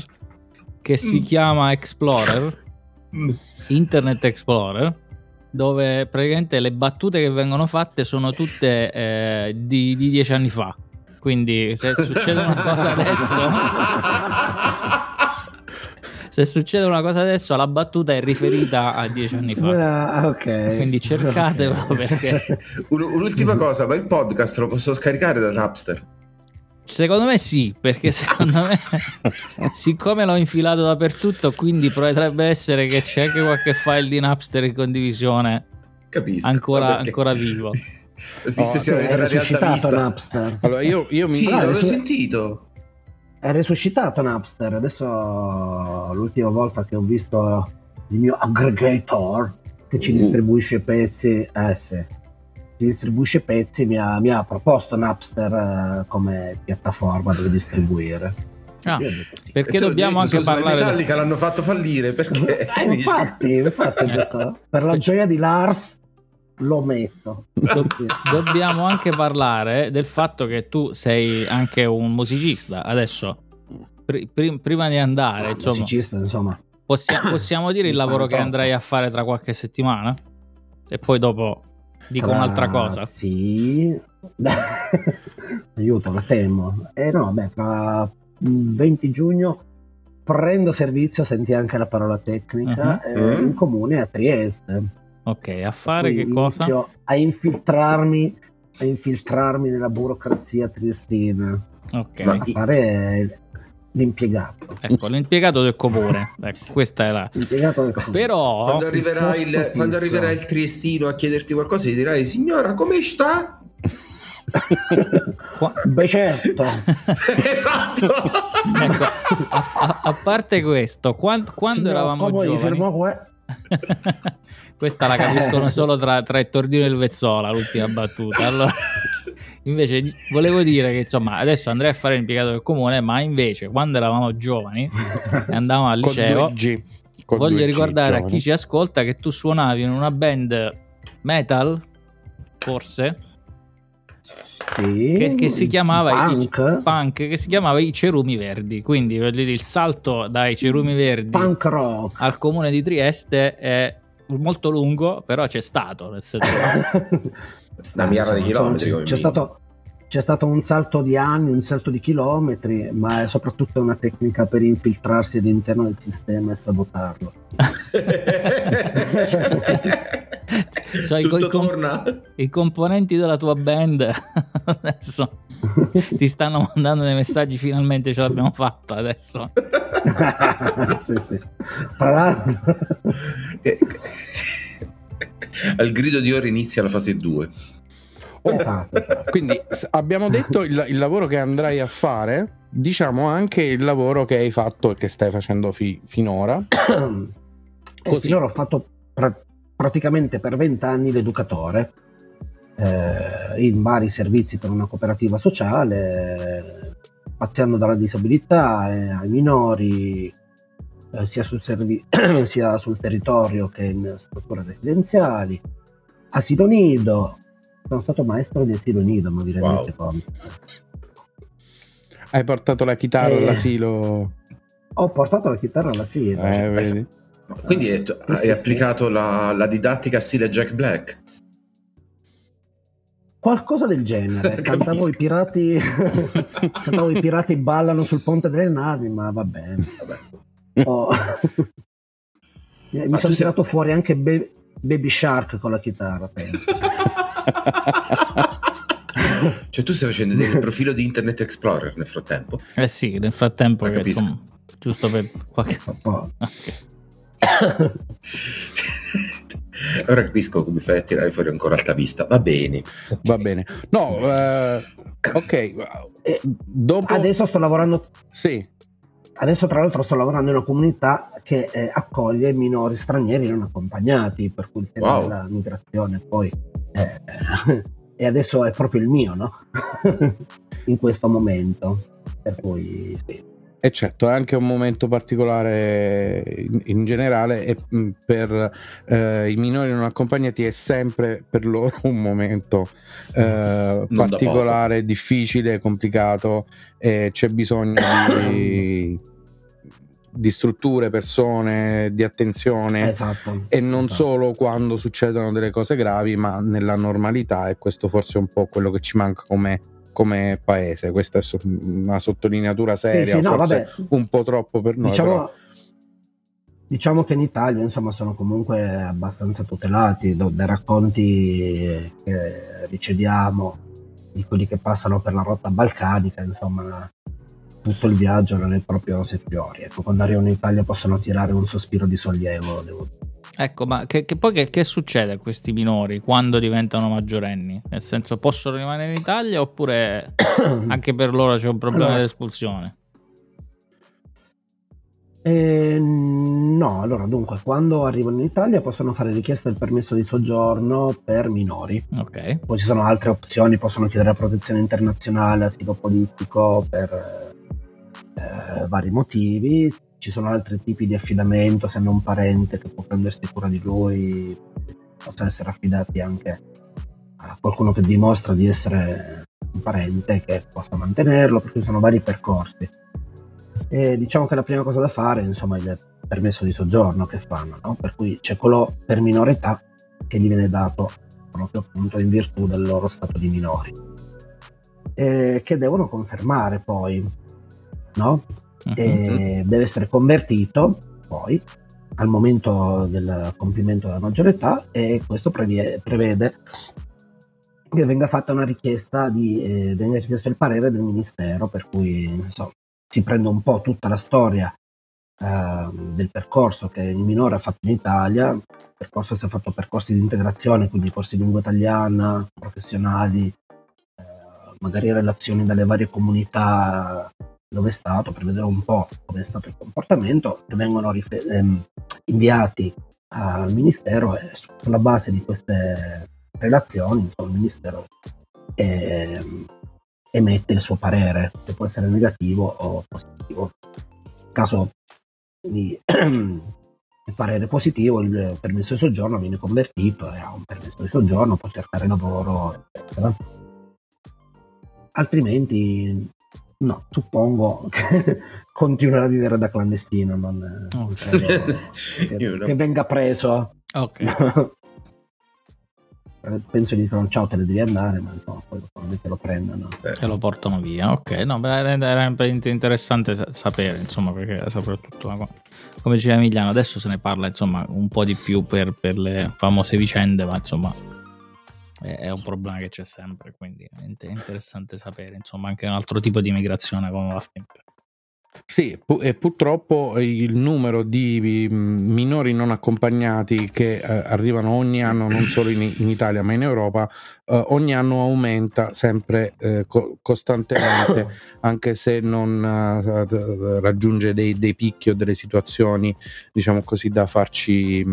che si chiama Explorer, Internet Explorer, dove praticamente le battute che vengono fatte sono tutte di 10 anni fa, quindi se succede una cosa adesso, la battuta è riferita a 10 anni fa. Okay. Quindi cercatelo, perché... Un'ultima cosa, ma il podcast lo posso scaricare da Napster? Secondo me sì, perché secondo me, siccome l'ho infilato dappertutto, quindi potrebbe essere che c'è anche qualche file di Napster in condivisione. Capisco. Ancora vivo. Visto siamo ritornati Alta Vista. Napster. Allora, io mi... Sì, l'avevo sentito. È resuscitato Napster, adesso l'ultima volta che ho visto il mio aggregator che ci distribuisce pezzi, mi ha proposto Napster come piattaforma dove distribuire. Perché dobbiamo anche parlare Metallica l'hanno fatto fallire, perché infatti per la gioia di Lars lo metto. Dobbiamo anche parlare del fatto che tu sei anche un musicista adesso, prima di andare, insomma, musicista, insomma. Possiamo dire il lavoro che andrai a fare tra qualche settimana? E poi dopo dico un'altra cosa. Sì. Aiuto, la temo. No, beh, fra 20 giugno prendo servizio, senti anche la parola tecnica, in comune a Trieste. Ok, a fare che cosa? Inizio a infiltrarmi nella burocrazia triestina. Ok. A fare l'impiegato. Ecco, l'impiegato del comune. Ecco, questa è la. L'impiegato del comune. Però quando arriverà il triestino a chiederti qualcosa, gli dirai: signora, come sta? Beh, certo. Esatto. Ecco, a parte questo, quando eravamo giovani, fermo qua. Questa la capiscono solo tra il Tordino e il Vezzola, l'ultima battuta. Allora, invece volevo dire che, insomma, adesso andrei a fare l'impiegato del comune, ma invece quando eravamo giovani e andavamo al liceo, voglio ricordare giovani. A chi ci ascolta che tu suonavi in una band metal, forse? Sì, che si chiamava punk, che si chiamava I Cerumi Verdi, quindi il salto dai Cerumi Verdi punk rock al comune di Trieste è molto lungo, però c'è stato nel senso una miliarda di chilometri. C'è stato un salto di anni, un salto di chilometri, ma è soprattutto una tecnica per infiltrarsi all'interno del sistema e sabotarlo. Cioè, tutto torna. I componenti della tua band adesso ti stanno mandando dei messaggi: finalmente ce l'abbiamo fatta adesso. Sì. Tra l'altro, al grido di ora inizia la fase 2. Esatto. Quindi abbiamo detto il lavoro che andrai a fare, diciamo anche il lavoro che hai fatto e che stai facendo finora. Finora ho fatto praticamente per 20 anni l'educatore, in vari servizi per una cooperativa sociale, spaziando dalla disabilità ai minori, sia sul territorio che in strutture residenziali, asilo nido. Sono stato maestro di asilo nido, ma vi rendete conto? Hai portato la chitarra all'asilo? Ho portato la chitarra all'asilo. Vedi. Quindi hai applicato la didattica stile Jack Black? Qualcosa del genere. Cantavo i pirati ballano sul ponte delle navi, ma va bene. Mi sono tirato fuori anche Baby Shark con la chitarra, penso. Cioè tu stai facendo il profilo di Internet Explorer nel frattempo? Sì, nel frattempo che tu, giusto per qualche okay. Ora capisco come fai a tirare fuori ancora Alta Vista. Va bene. No, ok. Dopo... Adesso sto lavorando. Sì. Adesso tra l'altro sto lavorando in una comunità che accoglie minori stranieri non accompagnati, per cui il tema della migrazione poi e adesso è proprio il mio, no? In questo momento, per cui sì. E certo, è anche un momento particolare in generale, e per i minori non accompagnati è sempre per loro un momento particolare, difficile, complicato, e c'è bisogno di strutture, persone, di attenzione, e non solo quando succedono delle cose gravi, ma nella normalità, e questo forse è un po' quello che ci manca come paese. Questa è una sottolineatura seria, sì, forse un po' troppo per noi, diciamo che in Italia, insomma, sono comunque abbastanza tutelati dai racconti che riceviamo di quelli che passano per la rotta balcanica, insomma tutto il viaggio non è proprio se fiori. Ecco, quando arrivano in Italia possono tirare un sospiro di sollievo, devo dire. Ecco, ma che succede a questi minori quando diventano maggiorenni? Nel senso, possono rimanere in Italia oppure anche per loro c'è un problema dell'espulsione? No, allora dunque, quando arrivano in Italia possono fare richiesta del permesso di soggiorno per minori. Okay. Poi ci sono altre opzioni, possono chiedere la protezione internazionale, asilo politico per... vari motivi. Ci sono altri tipi di affidamento, se non un parente che può prendersi cura di lui, possono essere affidati anche a qualcuno che dimostra di essere un parente che possa mantenerlo, perché ci sono vari percorsi. E diciamo che la prima cosa da fare, insomma, è il permesso di soggiorno che fanno, no? Per cui c'è quello per minore età che gli viene dato proprio appunto in virtù del loro stato di minori, che devono confermare poi, no? E deve essere convertito poi al momento del compimento della maggiore età, e questo prevede che venga fatta una richiesta di venga richiesto il parere del ministero, per cui insomma, si prende un po' tutta la storia del percorso che il minore ha fatto in Italia. Il percorso si è fatto percorsi di integrazione, quindi corsi di lingua italiana, professionali, magari relazioni dalle varie comunità dove è stato, per vedere un po' come è stato il comportamento, che vengono inviati al ministero, e sulla base di queste relazioni insomma, il ministero emette il suo parere, che può essere negativo o positivo. In caso di parere positivo, il permesso di soggiorno viene convertito e ha un permesso di soggiorno, può cercare lavoro, eccetera. Altrimenti no, suppongo che continuerà a vivere da clandestino, non credo che venga preso. Ok. Penso gli dicono ciao, te ne devi andare, ma insomma poi probabilmente lo prendono e lo portano via. Ok, no, era interessante sapere, insomma, perché soprattutto come diceva Emiliano, adesso se ne parla insomma un po' di più per le famose vicende, ma insomma è un problema che c'è sempre, quindi è interessante sapere insomma anche un altro tipo di immigrazione come va sempre. Sì, e purtroppo il numero di minori non accompagnati che arrivano ogni anno, non solo in Italia ma in Europa, ogni anno aumenta sempre costantemente, anche se non raggiunge dei picchi o delle situazioni, diciamo così, da farci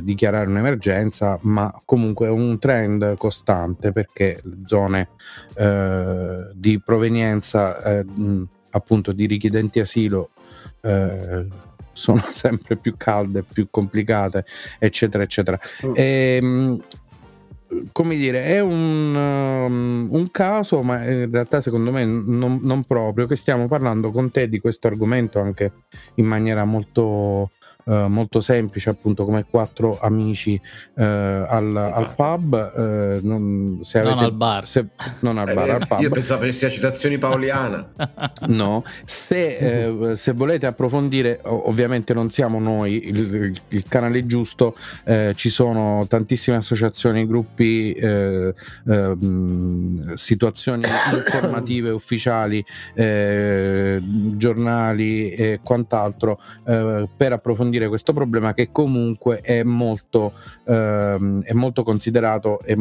dichiarare un'emergenza, ma comunque è un trend costante, perché le zone di provenienza appunto di richiedenti asilo sono sempre più calde, più complicate, eccetera eccetera. E, come dire, è un caso, ma in realtà secondo me non proprio, che stiamo parlando con te di questo argomento anche in maniera molto semplice, appunto come quattro amici al pub, se avete, non al bar, se, non al bar, al pub. Io pensavo avessi citazioni paoliana. No, se volete approfondire, ovviamente non siamo noi il canale giusto, ci sono tantissime associazioni, gruppi, situazioni informative ufficiali, giornali e quant'altro, per approfondire questo problema, che comunque è molto considerato, e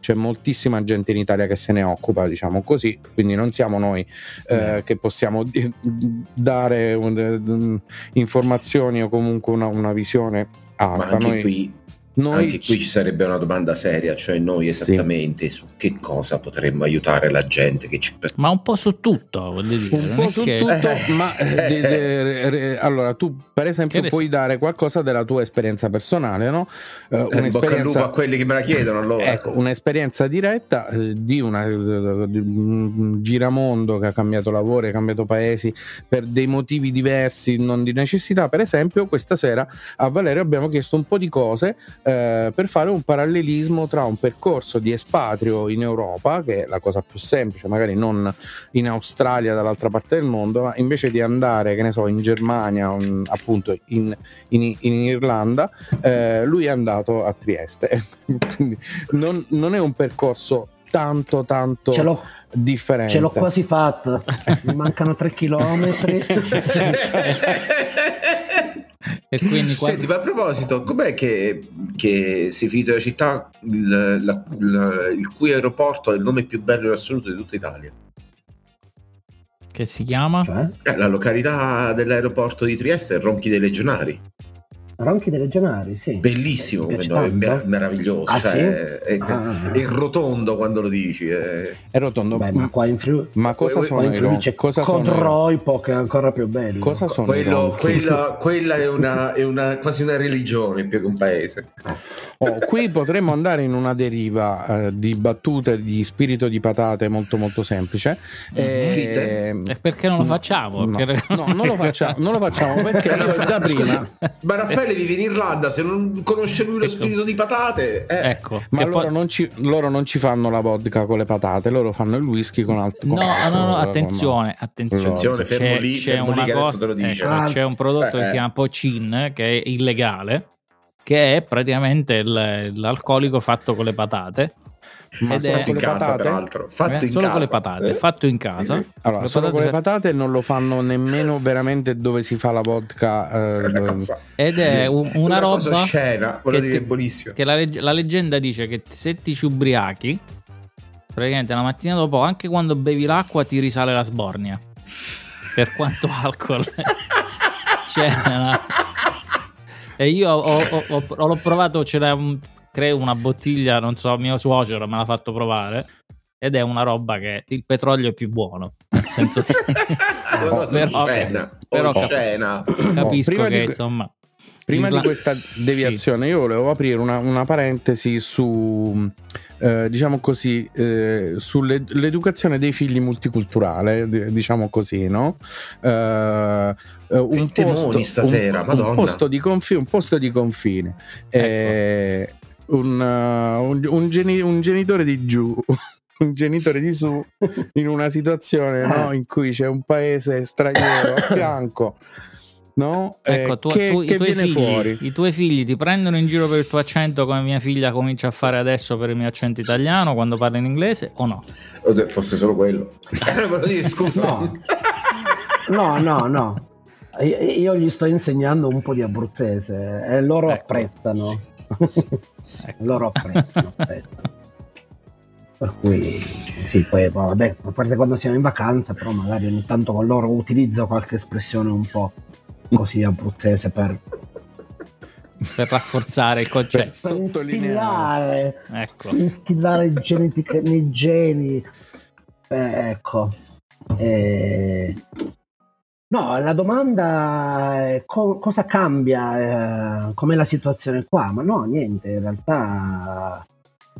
c'è moltissima gente in Italia che se ne occupa, diciamo così, quindi non siamo noi che possiamo dare informazioni o comunque una visione alta. Ma anche qui ci sarebbe una domanda seria, cioè noi esattamente su che cosa potremmo aiutare la gente che ci... Ma un po' su tutto, voglio dire. Un po' su tutto, ma allora tu per esempio puoi dare qualcosa della tua esperienza personale, no? Un'esperienza... Bocca al lupo a quelli che me la chiedono, allora. Ecco, un'esperienza diretta di un giramondo che ha cambiato lavoro, ha cambiato paesi per dei motivi diversi, non di necessità. Per esempio questa sera a Valerio abbiamo chiesto un po' di cose per fare un parallelismo tra un percorso di espatrio in Europa, che è la cosa più semplice, magari non in Australia, dall'altra parte del mondo, ma invece di andare, che ne so, in Germania, appunto in Irlanda, lui è andato a Trieste. Quindi non è un percorso tanto differente. Ce l'ho quasi fatto, mi mancano 3 chilometri. E quindi senti, ma a proposito, com'è che si finisce la città il cui aeroporto ha il nome più bello in assoluto di tutta Italia? Che si chiama? Cioè? La località dell'aeroporto di Trieste è Ronchi dei Legionari. Ronchi dei Legionari, sì. Bellissimo, è meraviglioso. Ah, cioè, sì? È rotondo quando lo dici. È rotondo. Beh, ma qua in Friuli. Ma cosa sono i Ronchi? Con Roipo, che è ancora più bello. Cosa sono quella è quasi una religione più che un paese. Qui potremmo andare in una deriva di battute di spirito di patate molto molto semplice. E perché non lo facciamo? No, perché... non lo facciamo perché da prima. Ma Raffaele vive in Irlanda, se non conosce lui lo spirito di patate, ecco. Ma loro, poi... non ci fanno la vodka con le patate, loro fanno il whisky con altro. No, attenzione, fermo lì, che adesso te lo dice. C'è un prodotto che si chiama Pocin, che è illegale, che è praticamente l'alcolico fatto con le patate. Ma ed fatto in casa, peraltro. Fatto in casa. Sì. Allora, solo con le patate non lo fanno nemmeno veramente dove si fa la vodka. Ed è una roba scena, è buonissima. Che la leggenda dice che se ti ci ubriachi, praticamente la mattina dopo, anche quando bevi l'acqua, ti risale la sbornia. Per quanto alcol c'era. E io l'ho provato, c'era creo una bottiglia, non so, mio suocero me l'ha fatto provare, ed è una roba che il petrolio è più buono, nel senso che... capisco prima che insomma di questa deviazione, sì. Io volevo aprire una parentesi su diciamo così, sull'educazione dei figli multiculturale, diciamo così, no? Un posto di confine. Ecco. Un genitore di su in una situazione, no, in cui c'è un paese straniero a fianco. No? Ecco, i tuoi figli ti prendono in giro per il tuo accento, come mia figlia comincia a fare adesso per il mio accento italiano quando parla in inglese, o no? Fosse solo quello. Scusa. No. Io gli sto insegnando un po' di abruzzese e loro apprezzano. Ecco. loro apprezzano. Per cui sì, poi vabbè, a parte quando siamo in vacanza, però magari ogni tanto con loro utilizzo qualche espressione un po' così abruzzese per rafforzare il concetto, per instillare, nei geni. No, la domanda è cosa cambia, com'è la situazione qua? Ma no, niente, in realtà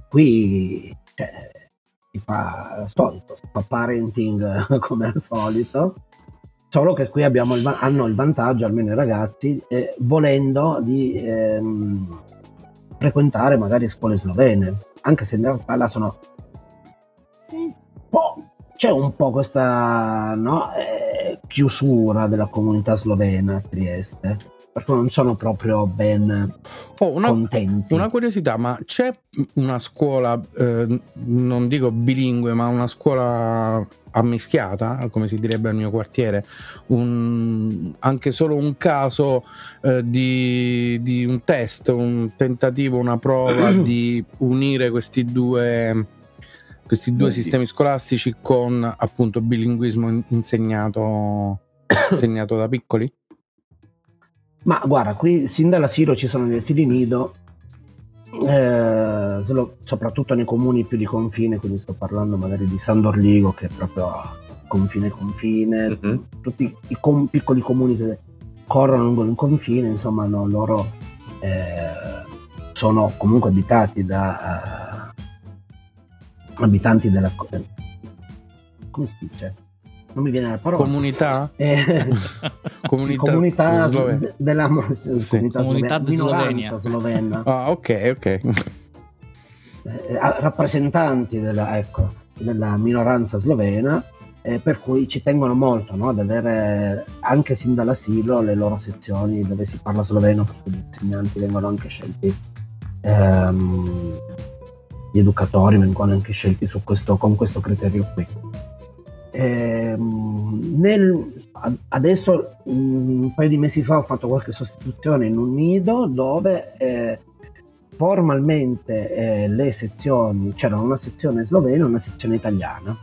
qui si fa al solito, si fa parenting come al solito. Solo che qui hanno il vantaggio, almeno i ragazzi, volendo, di frequentare magari scuole slovene, anche se in realtà là sono un po', c'è un po' questa chiusura della comunità slovena a Trieste, per cui non sono proprio ben contenti. Una curiosità, ma c'è una scuola, non dico bilingue, ma una scuola ammischiata, come si direbbe al mio quartiere, anche solo un caso di un test, un tentativo, una prova di unire questi due sistemi scolastici con appunto bilinguismo insegnato da piccoli? Ma guarda, qui sin dalla Siro ci sono gli asili nido, soprattutto nei comuni più di confine, quindi sto parlando magari di San Dorligo, che è proprio confine, tutti i piccoli comuni che corrono lungo il confine, insomma, no, loro sono comunque abitati da abitanti della... come si dice? Non mi viene la parola. Comunità? Comunità della comunità slovena. Ah, ok. Rappresentanti della minoranza slovena, per cui ci tengono molto, no, ad avere anche sin dall'asilo le loro sezioni dove si parla sloveno, perché gli insegnanti vengono anche scelti, gli educatori vengono anche scelti con questo criterio qui. Adesso un paio di mesi fa ho fatto qualche sostituzione in un nido dove formalmente le sezioni, c'erano una sezione slovena e una sezione italiana,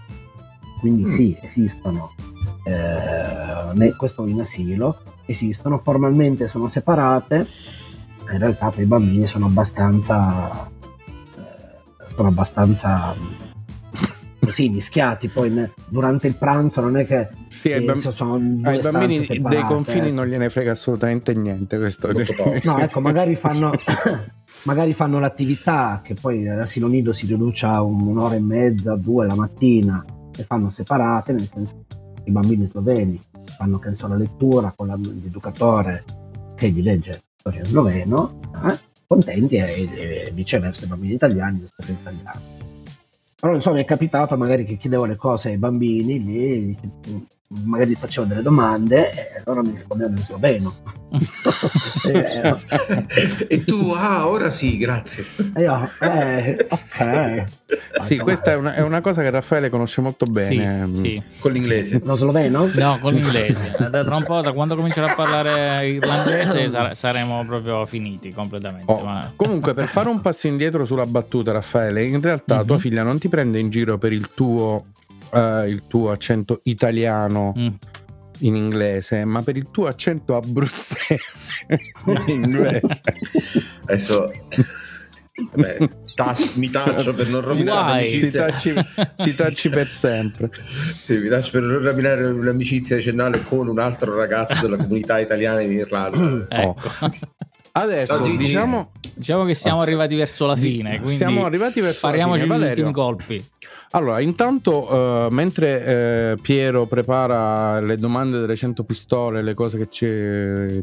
quindi sì, esistono, questo in asilo esistono, formalmente sono separate, in realtà per i bambini sono abbastanza così mischiati. Poi durante il pranzo non è che sì, ai bambini separate, dei confini non gliene frega assolutamente niente questo. No, ecco, magari fanno l'attività che poi l'asilo nido si riduce a un'ora e mezza, due la mattina, e fanno separate, nel senso i bambini sloveni fanno, che ne so, la lettura con l'educatore che gli legge storia sloveno, contenti, e viceversa i bambini italiani la storia italiana. Però insomma è capitato magari che chiedevo le cose ai bambini lì, magari facevo delle domande e loro mi rispondevano in sloveno. E tu ora sì, grazie. E io ok. Sì, questa è una cosa che Raffaele conosce molto bene. Sì, sì. Con l'inglese. Lo sloveno? No, con l'inglese. Tra un po', da quando comincerà a parlare irlandese saremo proprio finiti completamente. Oh. Ma... Comunque, per fare un passo indietro sulla battuta, Raffaele, in realtà tua figlia non ti prende in giro per il tuo accento italiano in inglese, ma per il tuo accento abruzzese in inglese. Adesso mi taccio per non rovinare l'amicizia. Ti tacci per sempre. Sì, mi taccio per non rovinare l'amicizia decennale con un altro ragazzo della comunità italiana in Irlanda. Ecco. Adesso diciamo che siamo arrivati verso la fine, quindi siamo arrivati verso spariamoci la fine, gli ultimi colpi. Allora, intanto mentre Piero prepara le domande delle 100 pistole, le cose che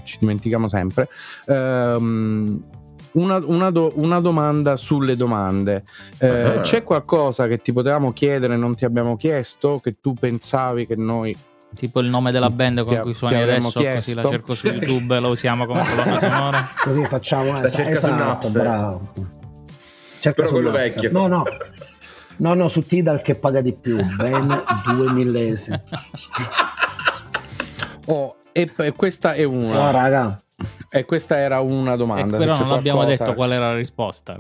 ci dimentichiamo sempre, una domanda sulle domande. C'è qualcosa che ti potevamo chiedere e non ti abbiamo chiesto, che tu pensavi che noi... Tipo il nome della band con cui suoni adesso, così la cerco su YouTube e la usiamo come colonna sonora. Così facciamo la cerca su Napster. Però quello vecchio. No, su Tidal che paga di più, ben 2000. Oh, e questa è una. No, raga. E questa era una domanda. Però non abbiamo detto qual era la risposta.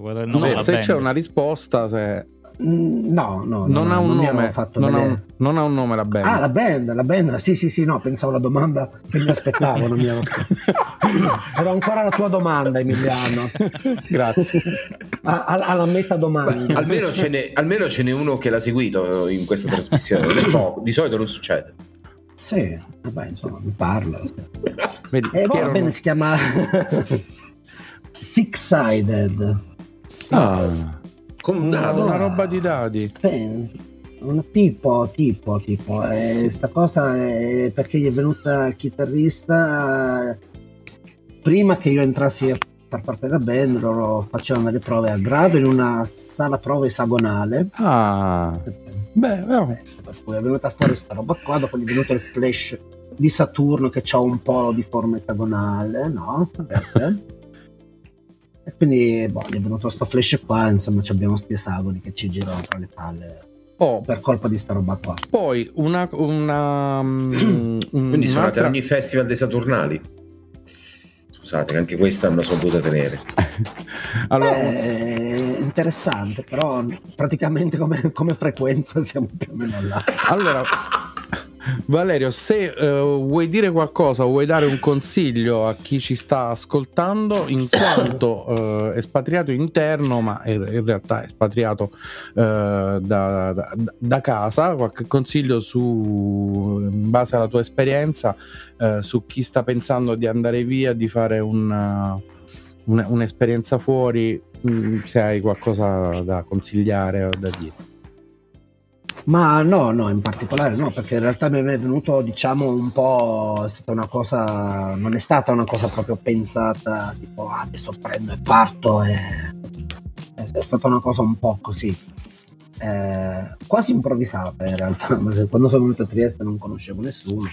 Se c'è una risposta, se... No, non ha un nome. Non ha un nome la band. Ah, la band. Sì, no, pensavo la domanda che mi aspettavo. Non mi avevo... Era ancora la tua domanda, Emiliano. Grazie. Alla meta domanda. Almeno ce n'è uno che l'ha seguito in questa trasmissione. Di solito non succede. Sì, vabbè, insomma, mi parlo. E poi la band si chiama Six Sided. Ah. Con un dado, una roba di dadi. Tipo. Sta cosa è perché gli è venuta il chitarrista prima che io entrassi a far parte della band. Loro facevano delle prove a Grado in una sala prove esagonale. Ah, beh. Per cui è venuta fuori sta roba qua, dopo gli è venuto il flash di Saturno che c'ha un polo di forma esagonale, no? Sapete? E quindi è venuto sto flash qua, insomma abbiamo sti esagoni che ci girano tra le palle per colpa di sta roba qua. Poi quindi sono andati a ogni festival dei Saturnali. Scusate che anche questa non la so dovuta tenere. Allora, interessante, però praticamente come frequenza siamo più o meno là. Allora Valerio, se vuoi dire qualcosa o vuoi dare un consiglio a chi ci sta ascoltando, in quanto espatriato interno, ma in realtà espatriato da casa, qualche consiglio in base alla tua esperienza su chi sta pensando di andare via, di fare un'esperienza fuori, se hai qualcosa da consigliare o da dire. Ma no, in particolare no, perché in realtà mi è venuto, diciamo, un po', è stata una cosa, non è stata una cosa proprio pensata, tipo adesso prendo e parto, è stata una cosa un po' così, quasi improvvisata in realtà, perché quando sono venuto a Trieste non conoscevo nessuno,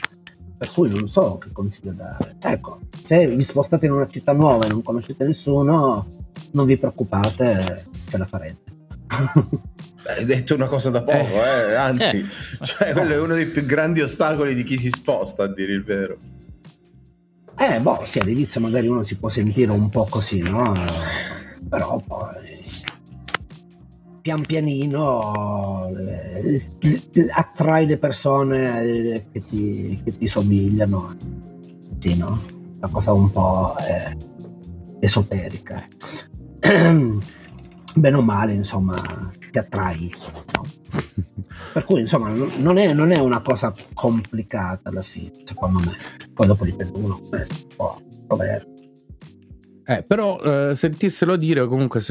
per cui non so che consiglio dare. Ecco, se vi spostate in una città nuova e non conoscete nessuno, non vi preoccupate, ce la farete. Hai detto una cosa da poco, anzi, cioè, quello è uno dei più grandi ostacoli di chi si sposta, a dire il vero. Sì, all'inizio magari uno si può sentire un po' così, no? Però poi pian pianino attrai le persone che ti somigliano, sì, no? Una cosa un po' esoterica. Bene o male, insomma, ti attrai. Per cui insomma non è una cosa complicata alla fine, secondo me. Poi dopo dipende uno vabbè. Però sentirselo dire, comunque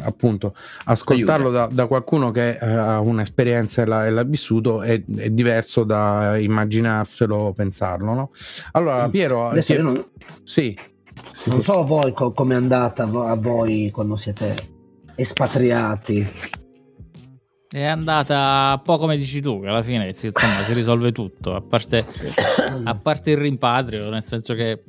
appunto ascoltarlo da qualcuno che ha un'esperienza e l'ha vissuto è diverso da immaginarselo, pensarlo, no? Allora Piero, non so voi come è andata a voi quando siete espatriati. È andata un po' come dici tu, che alla fine insomma, si risolve tutto, a parte il rimpatrio, nel senso che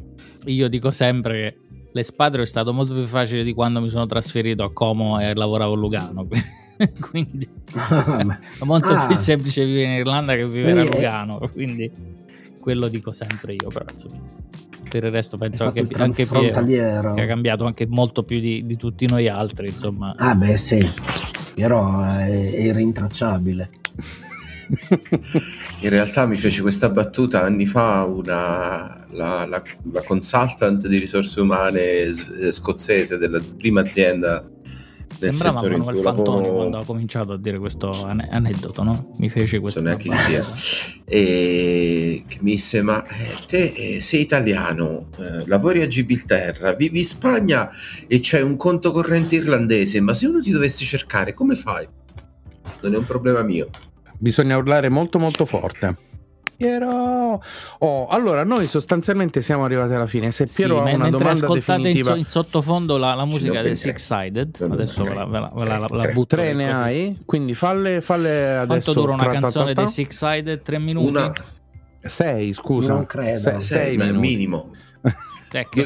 io dico sempre che l'espatrio è stato molto più facile di quando mi sono trasferito a Como e lavoravo a Lugano. Quindi è molto più semplice vivere in Irlanda che vivere a Lugano, quindi quello dico sempre io. Però insomma, per il resto penso anche Piero, che ha cambiato anche molto più di tutti noi altri, insomma. Piero è irrintracciabile. In realtà mi fece questa battuta anni fa la consultant di risorse umane scozzese della prima azienda del sembrava settore Manuel Fantoni quando ho cominciato a dire questo aneddoto, no? Mi fece questo, non neanche sia, e che mi disse: ma te sei italiano, lavori a Gibilterra, vivi in Spagna e c'è un conto corrente irlandese, ma se uno ti dovesse cercare come fai? Non è un problema mio. Bisogna urlare molto molto forte. Piero! Oh, allora noi sostanzialmente siamo arrivati alla fine. Se Piero ha una domanda definitiva, in sottofondo la musica del Six Sided, adesso ve la butto. 3 ne hai? Quindi falle adesso. Quanto dura una canzone dei Six Sided? 3 minuti? 6, scusa. Non credo. 6 minimo.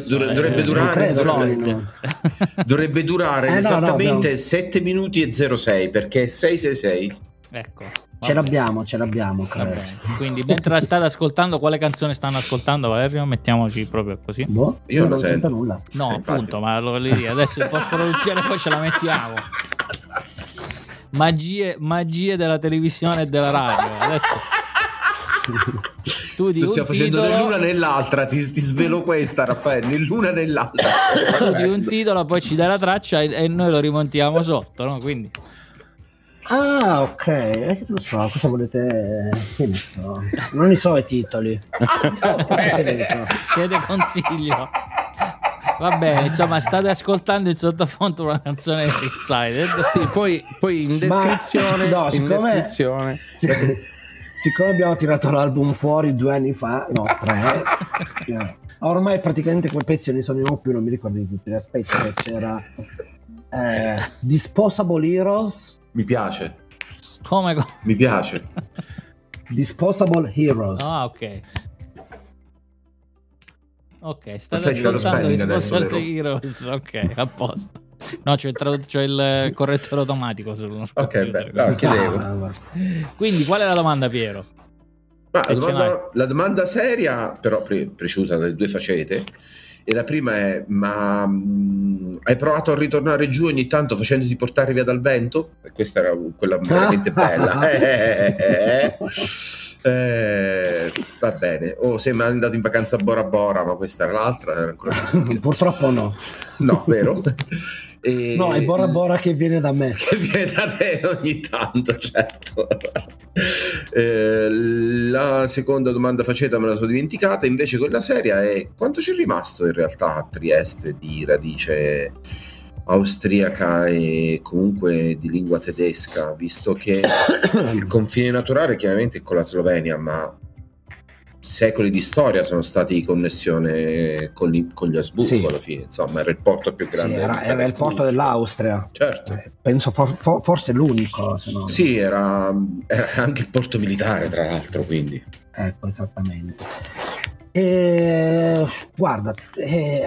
Dovrebbe durare esattamente 7 minuti e 06, perché è 666. Ecco. Ce l'abbiamo, credo. Quindi mentre la state ascoltando, quale canzone stanno ascoltando, Valerio? Mettiamoci proprio così. Boh, io non sento nulla. No, appunto, ma adesso in post-produzione poi ce la mettiamo. Magie della televisione e della radio. Adesso tu di stiamo facendo né l'una né l'altra, ti svelo questa, Raffaele, né l'una né l'altra. Tu di un titolo, poi ci dai la traccia e noi lo rimontiamo sotto, no? Quindi ah, ok, non so cosa volete, che ne so, non ne so i titoli. Siete consiglio. Vabbè, insomma, state ascoltando in sottofondo una canzone di Six Sided. Sì, poi in descrizione. Siccome abbiamo tirato l'album fuori 2 anni fa, no, 3. Ormai praticamente quel pezzo ne sogniamo più, non mi ricordo di tutti gli aspetti. C'era Disposable Heroes. Mi piace. Mi piace. Disposable Heroes. Ah, ok, state ascoltando Disposable Heroes. Ok, a posto. No, c'è il correttore automatico sul computer. Beh, chiedevo. Quindi qual è la domanda, Piero? La domanda seria, però precisa dalle due facete. E la prima è: ma hai provato a ritornare giù ogni tanto facendoti portare via dal vento? E questa era quella veramente bella. Va bene. Sembra andato in vacanza a Bora Bora, ma questa era l'altra, era ancora più. Purtroppo no, vero? No, è Bora Bora che viene da me. Che viene da te ogni tanto, certo. La seconda domanda faceta me la sono dimenticata, invece quella seria è: quanto c'è rimasto in realtà a Trieste di radice austriaca e comunque di lingua tedesca, visto che il confine naturale chiaramente è con la Slovenia, ma secoli di storia sono stati in connessione con gli Asburgo, sì. Alla fine insomma era il porto più grande, sì, era il porto dell'Austria, certo. Penso forse l'unico, se no. Sì, era anche il porto militare, tra l'altro, quindi ecco, esattamente. Guarda,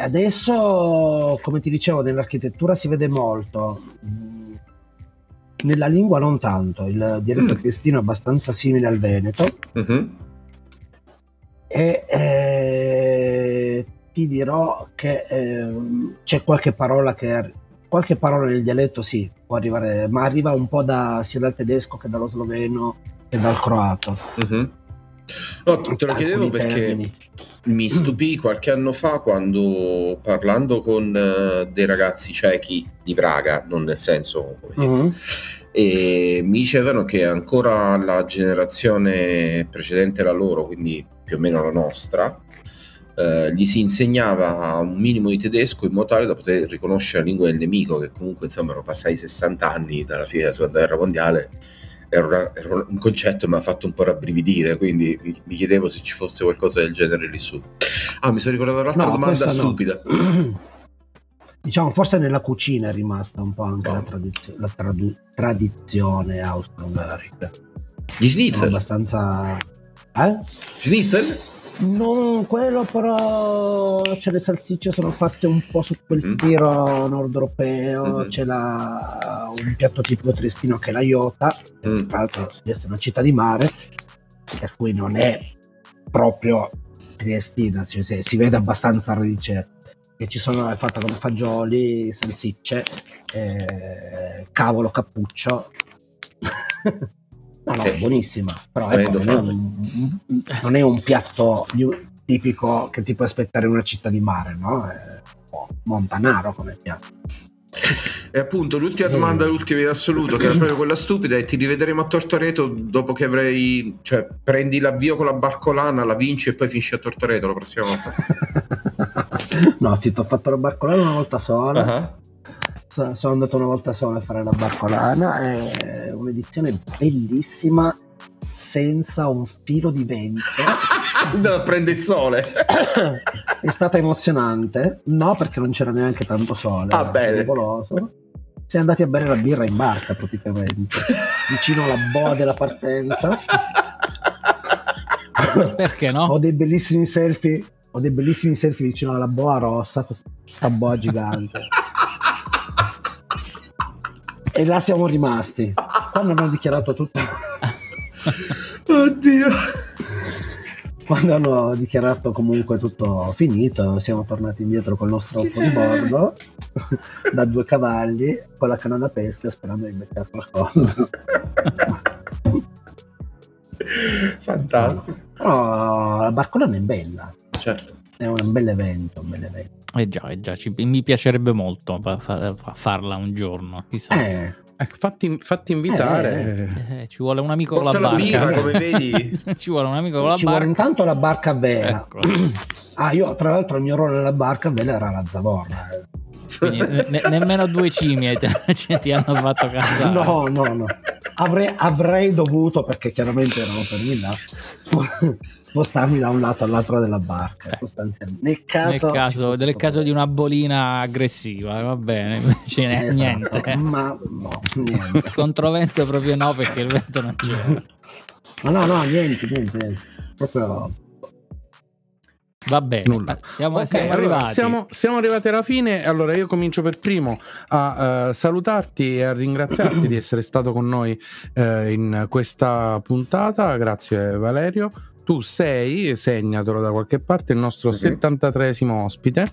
adesso, come ti dicevo, nell'architettura si vede molto, nella lingua non tanto. Il dialetto triestino è abbastanza simile al veneto. E ti dirò che c'è qualche parola nel dialetto, sì, può arrivare, ma arriva un po' sia dal tedesco che dallo sloveno che dal croato. No, te lo chiedevo perché termini. Mi stupì qualche anno fa quando, parlando con dei ragazzi cechi di Praga, non nel senso e mi dicevano che ancora la generazione precedente alla loro, quindi più o meno la nostra, gli si insegnava un minimo di tedesco in modo tale da poter riconoscere la lingua del nemico, che comunque insomma erano passati 60 anni dalla fine della seconda guerra mondiale. Era un concetto che mi ha fatto un po' rabbrividire, quindi mi chiedevo se ci fosse qualcosa del genere lì su. Ah, mi sono ricordato un'altra domanda stupida. No. Diciamo, forse nella cucina è rimasta un po' anche la tradizione austro-ungarica. Gli schnitzel? Sono abbastanza... Schnitzel? Non quello, però c'è, le salsicce sono fatte un po' su quel tiro nord europeo. C'è un piatto tipico triestino che è la iota, tra l'altro Trieste è una città di mare, per cui non è proprio triestina, cioè, si vede abbastanza radice, che ci sono, è fatta con fagioli, salsicce, cavolo cappuccio. No, sì, buonissima, però ecco, non è un piatto tipico che ti puoi aspettare in una città di mare, no? È un po' montanaro come piatto. E appunto l'ultima domanda, l'ultima in assoluto, che era proprio quella stupida, è: ti rivedremo a Tortoreto dopo che avrai, cioè prendi l'avvio con la barcolana, la vinci e poi finisci a Tortoreto la prossima volta? No, zitto, ho fatto la barcolana una volta sola. Sono andato una volta solo a fare la barcolana, è un'edizione bellissima, senza un filo di vento. Prende il sole. È stata emozionante, no, perché non c'era neanche tanto sole, era nuvoloso. Siamo andati a bere la birra in barca praticamente, vicino alla boa della partenza. Perché no? Ho dei bellissimi selfie vicino alla boa rossa, questa boa gigante. E là siamo rimasti. Quando hanno dichiarato tutto. Oddio. Quando hanno dichiarato comunque tutto finito, siamo tornati indietro col nostro fuoribordo da 2 cavalli con la canna da pesca, sperando di mettere qualcosa. Fantastico. Però la barcolana è bella. Certo. È un bel evento, un bel evento. Già, mi piacerebbe molto farla un giorno, chissà. Fatti invitare. Ci vuole un amico con la barca. Birra, come vedi. Ci vuole un amico con la barca. Ci vuole intanto la barca a vela. Ecco. Io tra l'altro il mio ruolo nella barca a vela era la zavorra. Quindi nemmeno 2 cimie ti hanno fatto cazzare. No. Avrei dovuto, perché chiaramente erano per me là, spostarmi da un lato all'altro della barca, sostanzialmente. Nel caso di una bolina aggressiva, va bene, niente. Ma no, niente. Controvento proprio no, perché il vento non c'era. Ma no, niente. Proprio va bene, nulla. Siamo arrivati. Allora, siamo arrivati alla fine. Allora io comincio per primo a salutarti e a ringraziarti di essere stato con noi in questa puntata. Grazie Valerio. Tu sei, segnatelo da qualche parte, il nostro 73esimo ospite.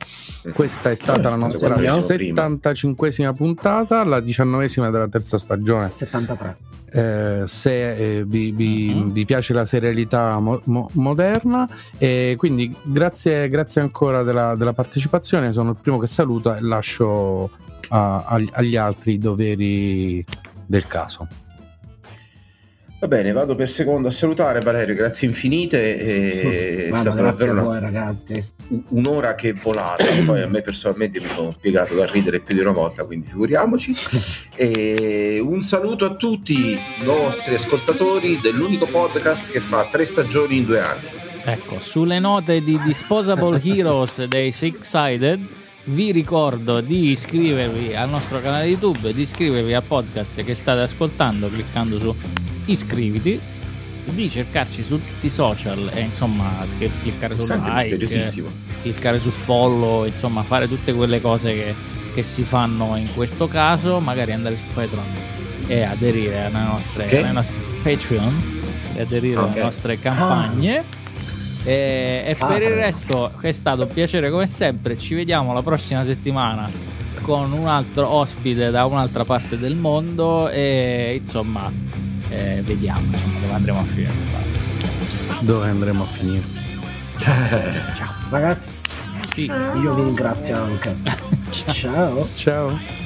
Questa è stata la nostra 75esima puntata, la 19esima della terza stagione. 73. Se vi piace la serialità moderna, e quindi grazie ancora della partecipazione. Sono il primo che saluta e lascio agli altri i doveri del caso. Va bene, vado per secondo a salutare Valerio, grazie infinite, è stata davvero un'ora che è volata, poi a me personalmente mi sono piegato da ridere più di una volta, quindi figuriamoci. E un saluto a tutti i nostri ascoltatori dell'unico podcast che fa 3 stagioni in 2 anni. Ecco, sulle note di Disposable Heroes dei Six Sided, vi ricordo di iscrivervi al nostro canale YouTube, di iscrivervi al podcast che state ascoltando cliccando su iscriviti, di cercarci su tutti i social e insomma cliccare su like, cliccare su follow, insomma fare tutte quelle cose che si fanno in questo caso, magari andare su Patreon e aderire alle nostre Patreon e aderire alle nostre campagne. E per il resto è stato un piacere come sempre, ci vediamo la prossima settimana con un altro ospite da un'altra parte del mondo e insomma vediamo dove andremo a finire. Ciao ragazzi, sì. Io vi ringrazio anche. Ciao. Ciao.